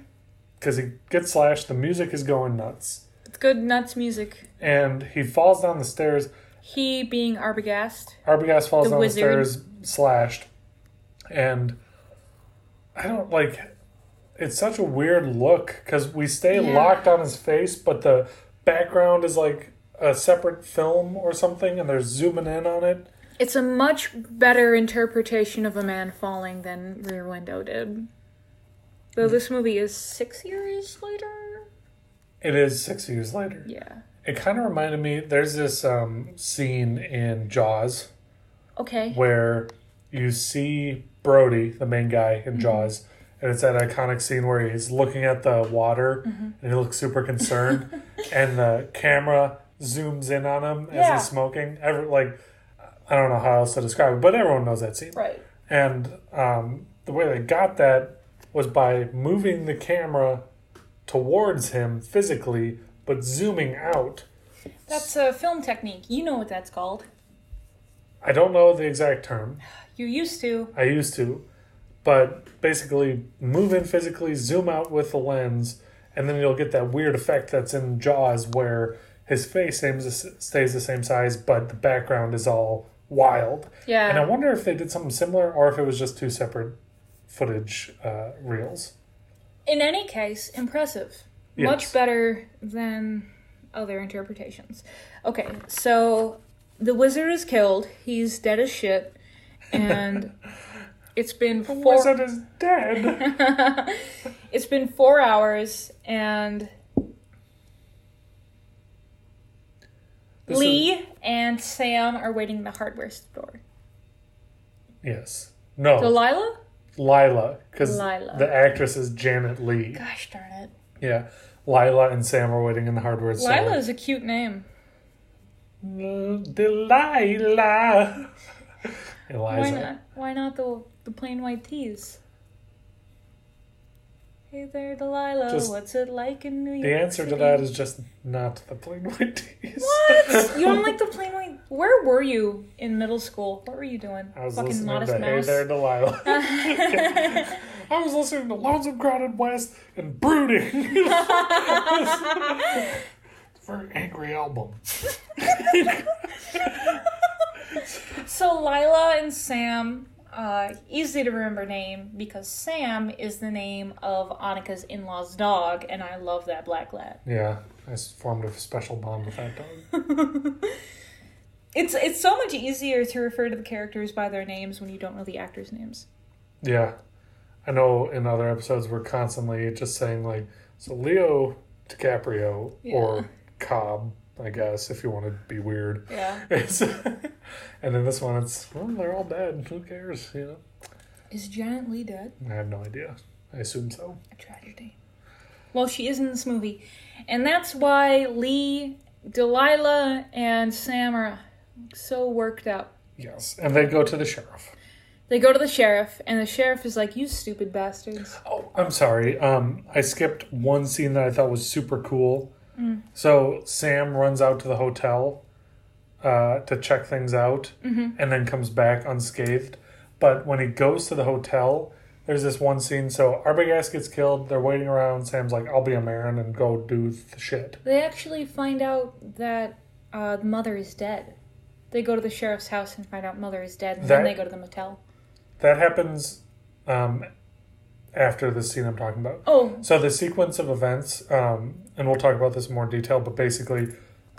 Because he gets slashed. The music is going nuts. It's good nuts music. And he falls down the stairs. He being Arbogast. Arbogast falls the down wizard. the stairs, slashed. And I don't, like, it's such a weird look. Because we stay yeah. locked on his face, but the background is like a separate film or something. And they're zooming in on it. It's a much better interpretation of a man falling than Rear Window did. Though this movie is six years later. It is six years later. Yeah. It kind of reminded me, there's this um, scene in Jaws. Okay. Where you see Brody, the main guy in mm-hmm. Jaws, and it's that iconic scene where he's looking at the water mm-hmm. and he looks super concerned and the camera zooms in on him yeah. as he's smoking. Every, like, I don't know how else to describe it, but everyone knows that scene. Right. And um, the way they got that was by moving the camera towards him physically, but zooming out. That's a film technique. You know what that's called. I don't know the exact term. You used to. I used to. But basically, move in physically, zoom out with the lens, and then you'll get that weird effect that's in Jaws where his face stays the same size, but the background is all wild. Yeah. And I wonder if they did something similar or if it was just two separate footage uh, reels. In any case, impressive. Yes. Much better than other interpretations. Okay, so the wizard is killed. He's dead as shit. And it's been four... The wizard is dead! It's been four hours, and... This Lee is... and Sam are waiting in the hardware store. Yes. No. Delilah? Lila, because the actress is Janet Leigh. Gosh darn it. Yeah. Lila and Sam are waiting in the hardware store. Lila is a cute name. Delilah. Eliza. Why not? Why not the the plain white tees? Hey there, Delilah. Just What's it like in New York? The answer City? To that is just not the plain white tees. What? You don't like the plain white? Where were you in middle school? What were you doing? I was Fucking listening modest to mouse. Hey there, Delilah. I was listening to Lonesome Crowded West and Brooding. It's a very angry album. So Lila and Sam, uh, easy to remember name because Sam is the name of Annika's in-law's dog, and I love that black lab. Yeah, I formed a special bond with that dog. It's it's so much easier to refer to the characters by their names when you don't know the actors' names. Yeah, I know. In other episodes, we're constantly just saying like, so Leo DiCaprio yeah. or Cobb. I guess, if you want to be weird. Yeah. And in this one, it's, well, they're all dead. Who cares, you know? Is Janet Leigh dead? I have no idea. I assume so. A tragedy. Well, she is in this movie. And that's why Lee, Delilah, and Sam are so worked up. Yes. And they go to the sheriff. They go to the sheriff, and the sheriff is like, you stupid bastards. Oh, I'm sorry. Um, I skipped one scene that I thought was super cool. Mm. So Sam runs out to the hotel uh, to check things out mm-hmm. and then comes back unscathed. But when he goes to the hotel, there's this one scene. So our big ass gets killed. They're waiting around. Sam's like, I'll be a man and go do the shit. They actually find out that uh, the mother is dead. They go to the sheriff's house and find out mother is dead. And that, then they go to the motel. That happens um, after the scene I'm talking about. Oh. So the sequence of events... Um, And we'll talk about this in more detail, but basically,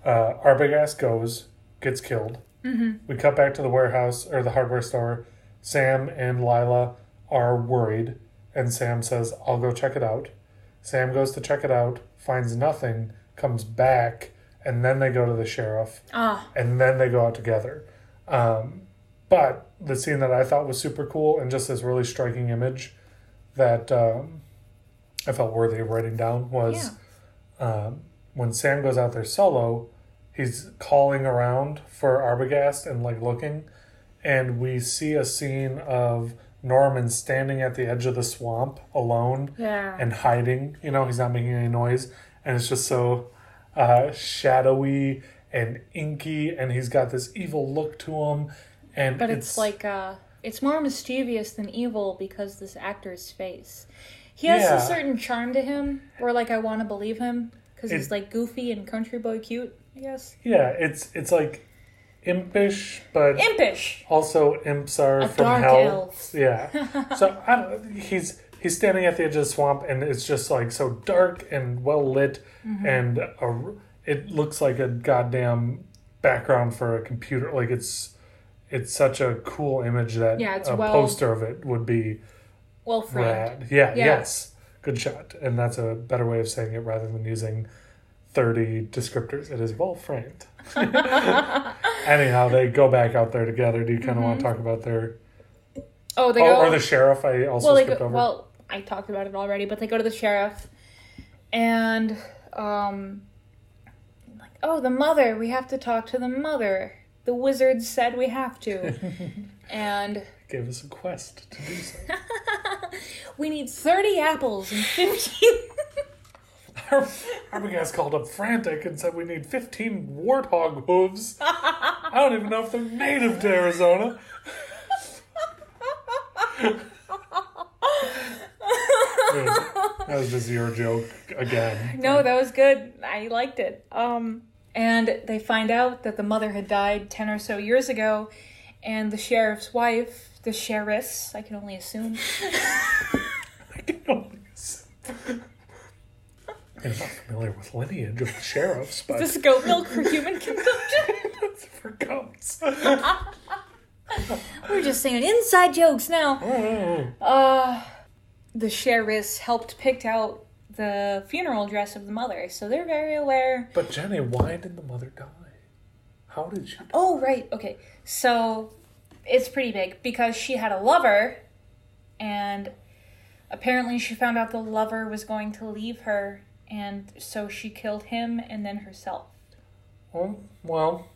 uh, our big ass goes, gets killed. Mm-hmm. We cut back to the warehouse, or the hardware store. Sam and Lila are worried, and Sam says, I'll go check it out. Sam goes to check it out, finds nothing, comes back, and then they go to the sheriff. Ah. And then they go out together. Um, but the scene that I thought was super cool, and just this really striking image that um, I felt worthy of writing down was... Yeah. Um, when Sam goes out there solo, he's calling around for Arbogast and like looking, and we see a scene of Norman standing at the edge of the swamp alone yeah. and hiding. You know, he's not making any noise, and it's just so uh, shadowy and inky, and he's got this evil look to him. And but it's, it's like uh, it's more mischievous than evil because this actor's face. He has yeah. a certain charm to him, or like I want to believe him, because he's like goofy and country boy cute, I guess. Yeah, it's it's like impish, but impish. Also, imps are a from dark hell. Elf. Yeah, so I don't, he's he's standing at the edge of the swamp, and it's just like so dark and well lit, mm-hmm. and a, it looks like a goddamn background for a computer. Like it's it's such a cool image that yeah, a well, poster of it would be. Well framed. Yeah, yeah, yes. Good shot. And that's a better way of saying it rather than using thirty descriptors. It is well framed. Anyhow, they go back out there together. Do you kind of mm-hmm. want to talk about their... Oh, they oh, go... Or the sheriff, I also well, skipped go... over. Well, I talked about it already, but they go to the sheriff. And, um... like, oh, the mother. We have to talk to the mother. The wizard said we have to. And... Gave us a quest to do so. We need thirty apples and fifteen. our, our big ass called up frantic and said we need fifteen warthog hooves. I don't even know if they're native to Arizona. That was just your joke again. No, that was good. I liked it. Um, and they find out that the mother had died ten or so years ago, and the sheriff's wife. The sheriffs, I can only assume. I can only assume. I'm not familiar with lineage of the sheriffs, but... Is this goat milk for human consumption? It's for goats. We're just saying inside jokes now. Oh. Uh, the sheriffs helped pick out the funeral dress of the mother, so they're very aware. But Jenny, why did the mother die? How did she... Oh, right. Okay. So it's pretty big because she had a lover and apparently she found out the lover was going to leave her and so she killed him and then herself. Oh, well,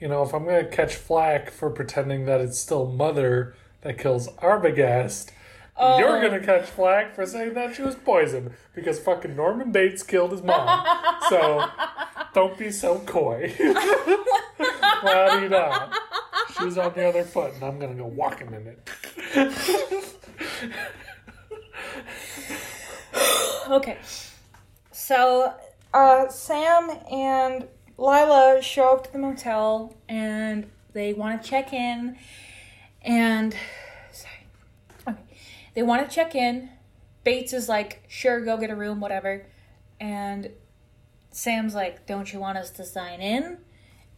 you know, if I'm going to catch flack for pretending that it's still Mother that kills Arbogast, oh. You're going to catch flack for saying that she was poisoned because fucking Norman Bates killed his mom. So don't be so coy. Well, you know, she's on the other foot and I'm going to go walking in it. Okay. So... Uh, Sam and Lila show up to the motel and they want to check in and sorry. Okay. They want to check in. Bates is like, sure, go get a room, whatever. And Sam's like, don't you want us to sign in?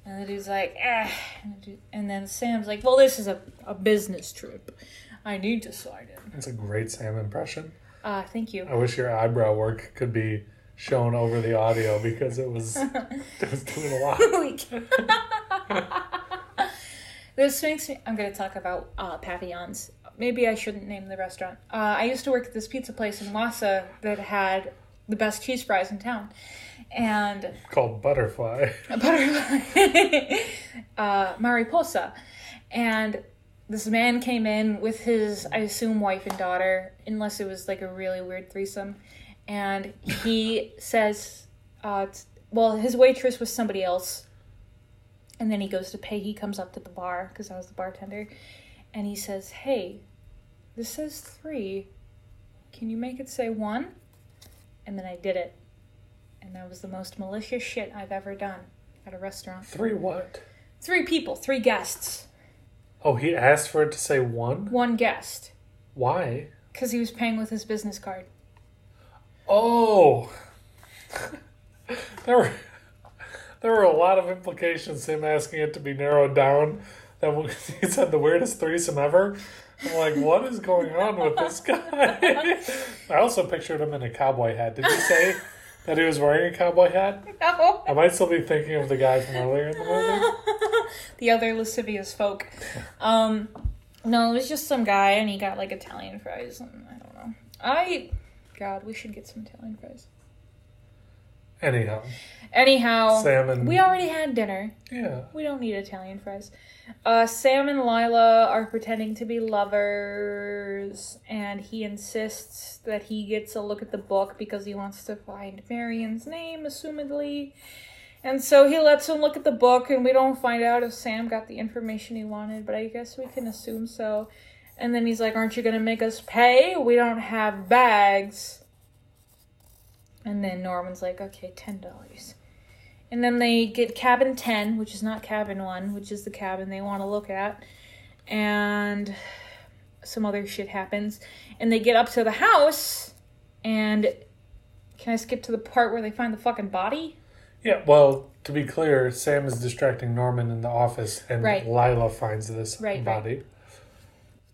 And the dude's like, eh. And then Sam's like, well, this is a, a business trip. I need to sign in. That's a great Sam impression. Uh, thank you. I wish your eyebrow work could be shown over the audio because it was, it was doing a lot. This makes me... I'm going to talk about uh, Papillon's. Maybe I shouldn't name the restaurant. Uh, I used to work at this pizza place in Wausau that had the best cheese fries in town. And called Butterfly. Butterfly. uh, Mariposa. And this man came in with his, I assume, wife and daughter, unless it was like a really weird threesome. And he says, uh, well, his waitress was somebody else. And then he goes to pay. He comes up to the bar, because I was the bartender. And he says, hey, this says three. Can you make it say one? And then I did it. And that was the most malicious shit I've ever done at a restaurant. Three what? Three people, three guests. Oh, he asked for it to say one? One guest. Why? Because he was paying with his business card. Oh, there were there were a lot of implications. Him asking it to be narrowed down. That he said the weirdest threesome ever. I'm like, what is going on with this guy? I also pictured him in a cowboy hat. Did you say that he was wearing a cowboy hat? No. I might still be thinking of the guy from earlier in the movie. The other lascivious folk. Um, no, it was just some guy, and he got like Italian fries, and I don't know. I. God, we should get some Italian fries. Anyhow. Anyhow. Sam and... We already had dinner. Yeah. We don't need Italian fries. Uh, Sam and Lila are pretending to be lovers, and he insists that he gets a look at the book because he wants to find Marion's name, assumedly. And so he lets him look at the book, and we don't find out if Sam got the information he wanted, but I guess we can assume so. And then he's like, aren't you going to make us pay? We don't have bags. And then Norman's like, okay, ten dollars. And then they get cabin ten, which is not cabin one, which is the cabin they want to look at. And some other shit happens. And they get up to the house. And can I skip to the part where they find the fucking body? Yeah, well, to be clear, Sam is distracting Norman in the office. And right. Lila finds this right, body. Right.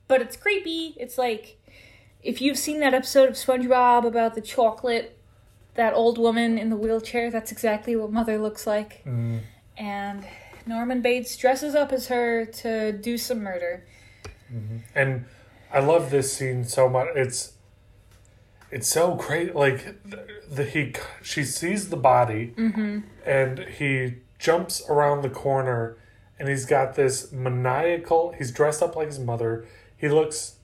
But it's creepy. It's like, if you've seen that episode of SpongeBob about the chocolate, that old woman in the wheelchair, that's exactly what Mother looks like. Mm. And Norman Bates dresses up as her to do some murder. Mm-hmm. And I love this scene so much. It's it's so crazy. Like, the, the, he she sees the body, mm-hmm. and he jumps around the corner, and he's got this maniacal... He's dressed up like his mother... He looks,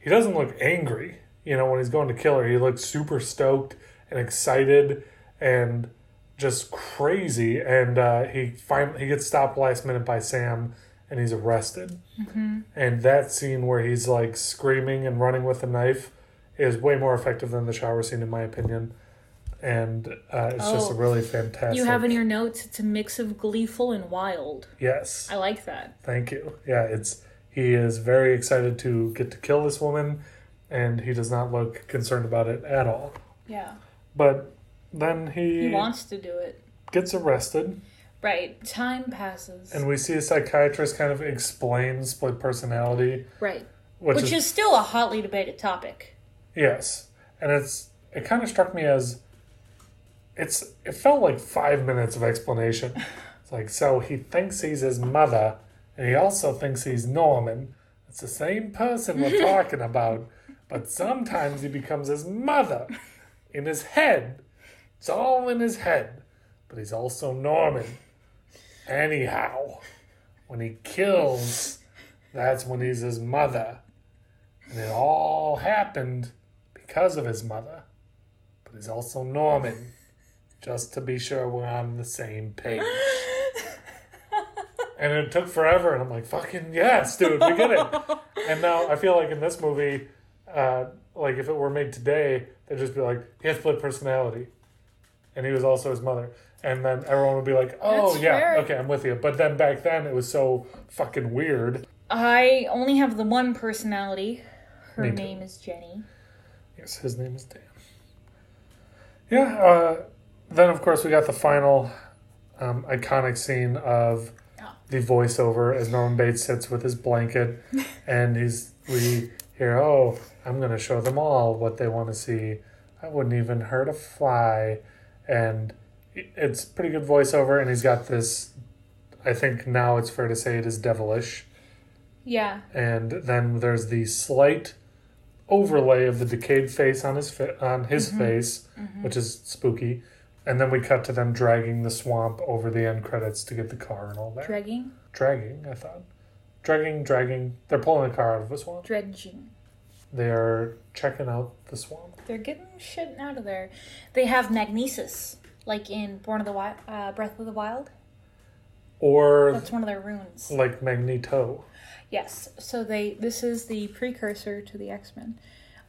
he doesn't look angry, you know, when he's going to kill her. He looks super stoked and excited and just crazy. And uh, he finally, he gets stopped last minute by Sam and he's arrested. Mm-hmm. And that scene where he's like screaming and running with a knife is way more effective than the shower scene, in my opinion. And uh, it's oh, just a really fantastic... You have in your notes, it's a mix of gleeful and wild. Yes. I like that. Thank you. Yeah, it's... He is very excited to get to kill this woman, and he does not look concerned about it at all. Yeah. But then he... He wants to do it. Gets arrested. Right. Time passes. And we see a psychiatrist kind of explain split personality. Right. Which, which is, is still a hotly debated topic. Yes. And it's it kind of struck me as... it's it felt like five minutes of explanation. It's like, so he thinks he's his mother, and he also thinks he's Norman. It's the same person we're talking about, but sometimes he becomes his mother in his head. It's all in his head, but he's also Norman. Anyhow, when he kills, that's when he's his mother. And it all happened because of his mother. But he's also Norman, just to be sure we're on the same page. And it took forever, and I'm like, fucking yes, dude, we get it. And now I feel like in this movie, uh, like if it were made today, they'd just be like, he has split personality. And he was also his mother. And then everyone would be like, oh, that's yeah, fair. Okay, I'm with you. But then back then, it was so fucking weird. I only have the one personality. Her Me name too. Is Jenny. Yes, his name is Dan. Yeah, uh, then, of course, we got the final um, iconic scene of oh. the voiceover as Norman Bates sits with his blanket. And he's we hear, oh, I'm going to show them all what they want to see. I wouldn't even hurt a fly. And it's pretty good voiceover, and he's got this, I think now it's fair to say it is devilish. Yeah. And then there's the slight overlay of the decayed face on his fa- on his mm-hmm. face, mm-hmm. which is spooky. And then we cut to them dragging the swamp over the end credits to get the car and all that. Dragging? Dragging, I thought. Dragging, dragging. They're pulling the car out of the swamp. Dredging. They're checking out the swamp. They're getting shit out of there. They have magnesis, like in Born of the Wild, uh, Breath of the Wild. Or that's one of their runes. Like Magneto. Yes. So they. This is the precursor to the X-Men.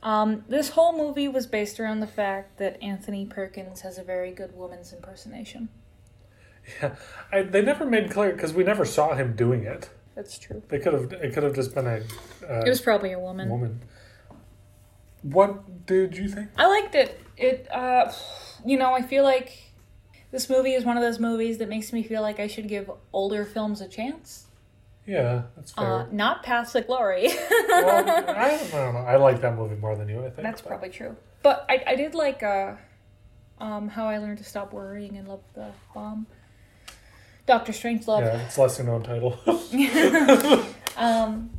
Um, this whole movie was based around the fact that Anthony Perkins has a very good woman's impersonation. Yeah, I, they never made clear because we never saw him doing it. That's true. They could have. It could have just been a. Uh, it was probably a woman. Woman. What did you think? I liked it. It. Uh, you know, I feel like. This movie is one of those movies that makes me feel like I should give older films a chance. Yeah, that's fair. Uh, not Paths of Glory. Well, I don't know. I like that movie more than you, I think. That's but. probably true. But I, I did like uh, um, How I Learned to Stop Worrying and Love the Bomb. Doctor Strangelove. Yeah, it's lesser known title. um,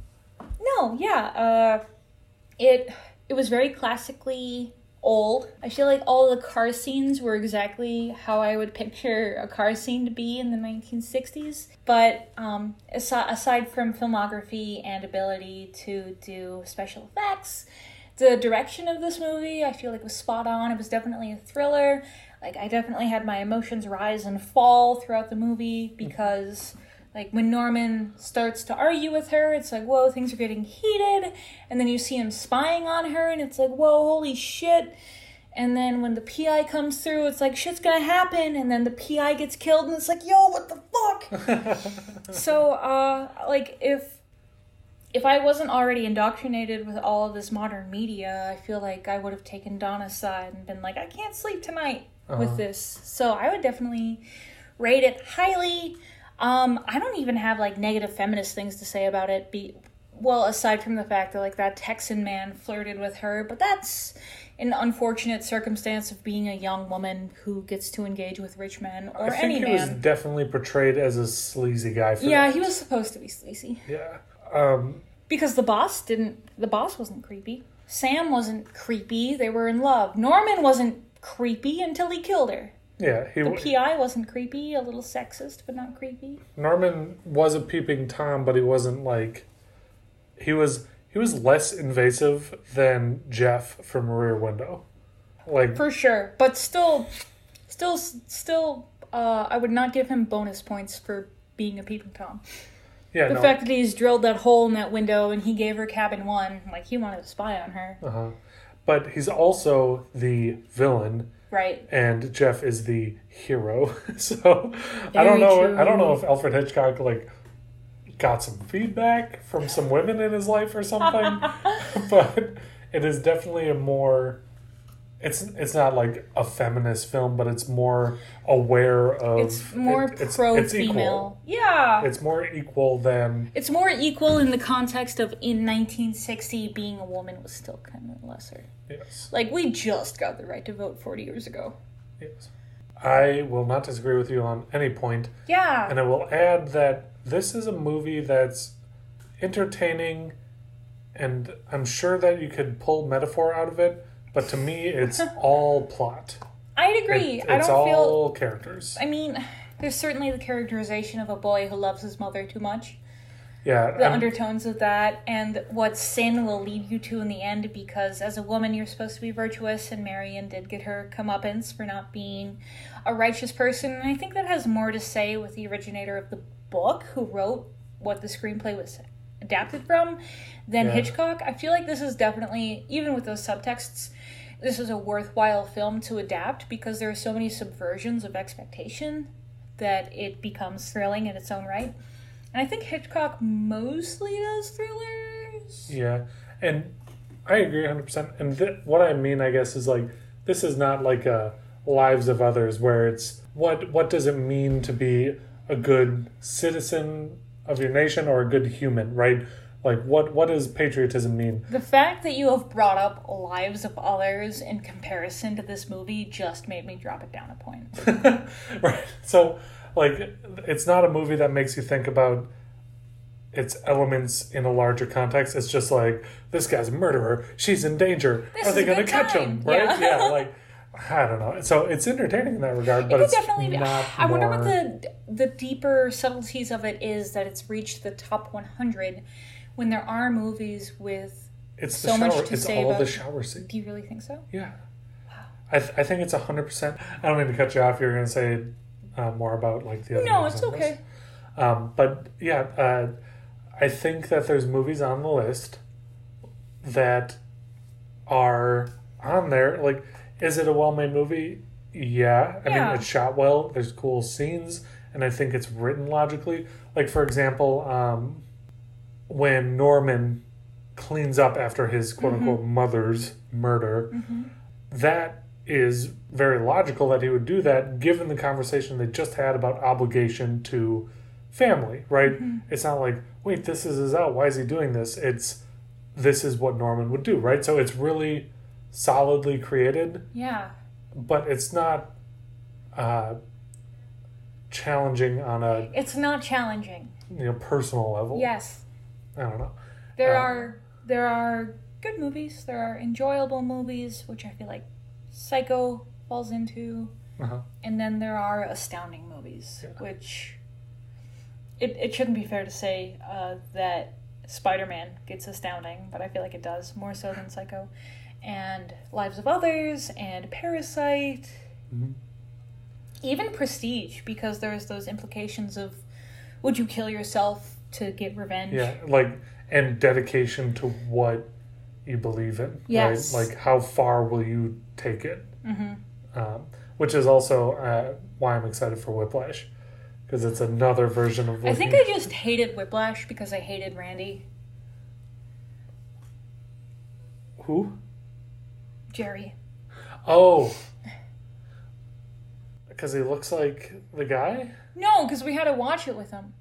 no, yeah. Uh, it it was very classically old. I feel like all the car scenes were exactly how I would picture a car scene to be in the nineteen sixties. But um, aside from filmography and ability to do special effects, the direction of this movie I feel like was spot on. It was definitely a thriller. Like I definitely had my emotions rise and fall throughout the movie because like when Norman starts to argue with her, it's like, whoa, things are getting heated. And then you see him spying on her, and it's like, whoa, holy shit. And then when the P I comes through, it's like, shit's gonna happen. And then the P I gets killed, and it's like, yo, what the fuck? So, uh, like, if if I wasn't already indoctrinated with all of this modern media, I feel like I would have taken Donna's side and been like, I can't sleep tonight uh-huh. with this. So I would definitely rate it highly. Um, I don't even have, like, negative feminist things to say about it. Be- well, aside from the fact that, like, that Texan man flirted with her. But that's an unfortunate circumstance of being a young woman who gets to engage with rich men or any man. I think he was definitely portrayed as a sleazy guy. For yeah, that. He was supposed to be sleazy. Yeah. Um, because the boss didn't... The boss wasn't creepy. Sam wasn't creepy. They were in love. Norman wasn't creepy until he killed her. Yeah, he, the P I wasn't creepy, a little sexist, but not creepy. Norman was a peeping Tom, but he wasn't like he was. He was less invasive than Jeff from Rear Window, like for sure. But still, still, still, uh, I would not give him bonus points for being a peeping Tom. Yeah, the no. fact that he's drilled that hole in that window and he gave her cabin one, like he wanted to spy on her. Uh huh. But he's also the villain. Right. And Jeff is the hero. So Very I don't know true. I don't know if Alfred Hitchcock like got some feedback from some women in his life or something. But it is definitely a more it's it's not like a feminist film, but it's more aware of It's more it, pro it's, it's female. Equal. Yeah. It's more equal than It's more equal in the context of in nineteen sixty being a woman was still kind of lesser. Yes. Like, we just got the right to vote forty years ago. Yes. I will not disagree with you on any point. Yeah. And I will add that this is a movie that's entertaining, and I'm sure that you could pull metaphor out of it, but to me, it's all plot. I'd agree. It, it's I don't all feel, characters. I mean, there's certainly the characterization of a boy who loves his mother too much. Yeah. The I'm, undertones of that, and what sin will lead you to in the end, because as a woman, you're supposed to be virtuous, and Marion did get her comeuppance for not being a righteous person. And I think that has more to say with the originator of the book, who wrote what the screenplay was adapted from, than yeah. Hitchcock. I feel like this is definitely, even with those subtexts, this is a worthwhile film to adapt, because there are so many subversions of expectation that it becomes thrilling in its own right. And I think Hitchcock mostly does thrillers. Yeah, and I agree one hundred percent. And th- what I mean, I guess, is like, this is not like a Lives of Others, where it's, what what does it mean to be a good citizen of your nation or a good human, right? Like, what, what does patriotism mean? The fact that you have brought up Lives of Others in comparison to this movie just made me drop it down a point. Right, so... Like, it's not a movie that makes you think about its elements in a larger context. It's just like, this guy's a murderer. She's in danger. This Are they going to catch him? Right? Yeah. yeah, like, I don't know. So it's entertaining in that regard, but it it's definitely not be, I more... wonder what the, the deeper subtleties of it is, that it's reached the top one hundred when there are movies with it's so the shower. much to it's say all about... the shower scene. Do you really think so? Yeah. Wow. I, th- I think it's one hundred percent. I don't mean to cut you off. You're going to say... Uh, more about like the other no it's okay um, but yeah uh, I think that there's movies on the list that are on there. Like, is it a well-made movie? yeah I yeah. mean, it's shot well, there's cool scenes, and I think it's written logically. Like, for example, um, when Norman cleans up after his quote-unquote mm-hmm. mother's murder, mm-hmm. that is very logical that he would do that, given the conversation they just had about obligation to family, right? Mm-hmm. It's not like, wait, this is his out. Why is he doing this? It's, this is what Norman would do, right? So it's really solidly created. Yeah. But it's not uh, challenging on a... It's not challenging. You know, personal level. Yes. I don't know. There um, are There are good movies. There are enjoyable movies, which I feel like Psycho falls into, uh-huh. and then there are astounding movies, yeah. which it, it shouldn't be fair to say uh, that Spider-Man gets astounding, but I feel like it does, more so than Psycho, and Lives of Others, and Parasite, mm-hmm. even Prestige, because there's those implications of, would you kill yourself to get revenge? Yeah, like, and dedication to what you believe in, yes. right? Like, how far will you take it? Mm-hmm. Um, which is also uh, why I'm excited for Whiplash, because it's another version of. I think you... I just hated Whiplash because I hated Randy. Who? Jerry. Oh. Because he looks like the guy? No, because we had to watch it with him.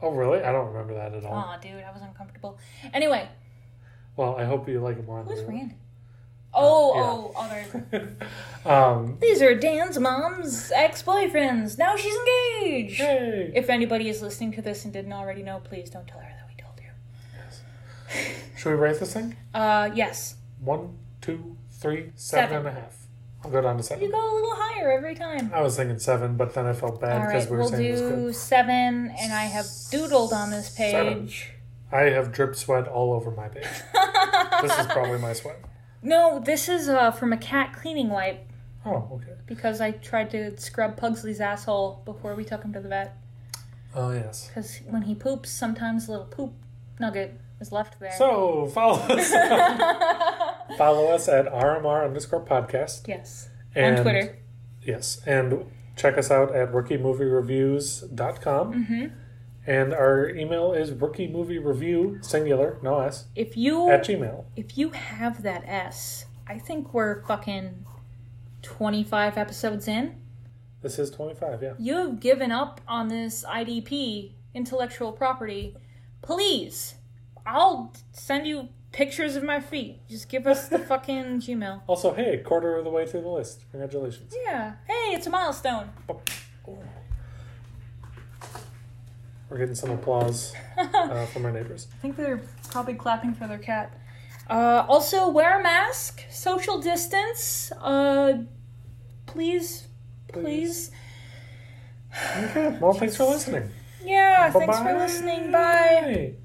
Oh, really? I don't remember that at all. Aw, dude, I was uncomfortable. Anyway. Well, I hope you like it more. Who's Randy? Oh, uh, yeah. oh, oh, all right. um, These are Dan's mom's ex-boyfriends. Now she's engaged. Yay. If anybody is listening to this and didn't already know, please don't tell her that we told you. Yes. Should we rate this thing? Uh, yes. One, two, three, seven, seven. and a half. I'll go down to seven. You go a little higher every time. I was thinking seven, but then I felt bad because right, we were we'll saying it was good. All right, we'll do seven, and I have doodled on this page. Seven. I have drip sweat all over my page. This is probably my sweat. No, this is uh, from a cat cleaning wipe. Oh, okay. Because I tried to scrub Pugsley's asshole before we took him to the vet. Oh, yes. Because when he poops, sometimes a little poop nugget is left there. So, follow us. on, follow us at RMR underscore podcast. Yes. And, on Twitter. Yes. And check us out at rookie movie reviews dot com. Mm-hmm. And our email is rookiemoviereview, singular, no S, if you, at Gmail. If you have that S, I think we're fucking twenty-five episodes in. This is twenty-five, yeah. You have given up on this I D P, intellectual property. Please, I'll send you pictures of my feet. Just give us the fucking Gmail. Also, hey, quarter of the way through the list. Congratulations. Yeah. Hey, it's a milestone. We're getting some applause uh, from our neighbors. I think they're probably clapping for their cat. Uh, also, wear a mask. Social distance. Uh, please. Please. please. Okay. Well, thanks for listening. Yeah, bye-bye. Thanks for listening. Bye.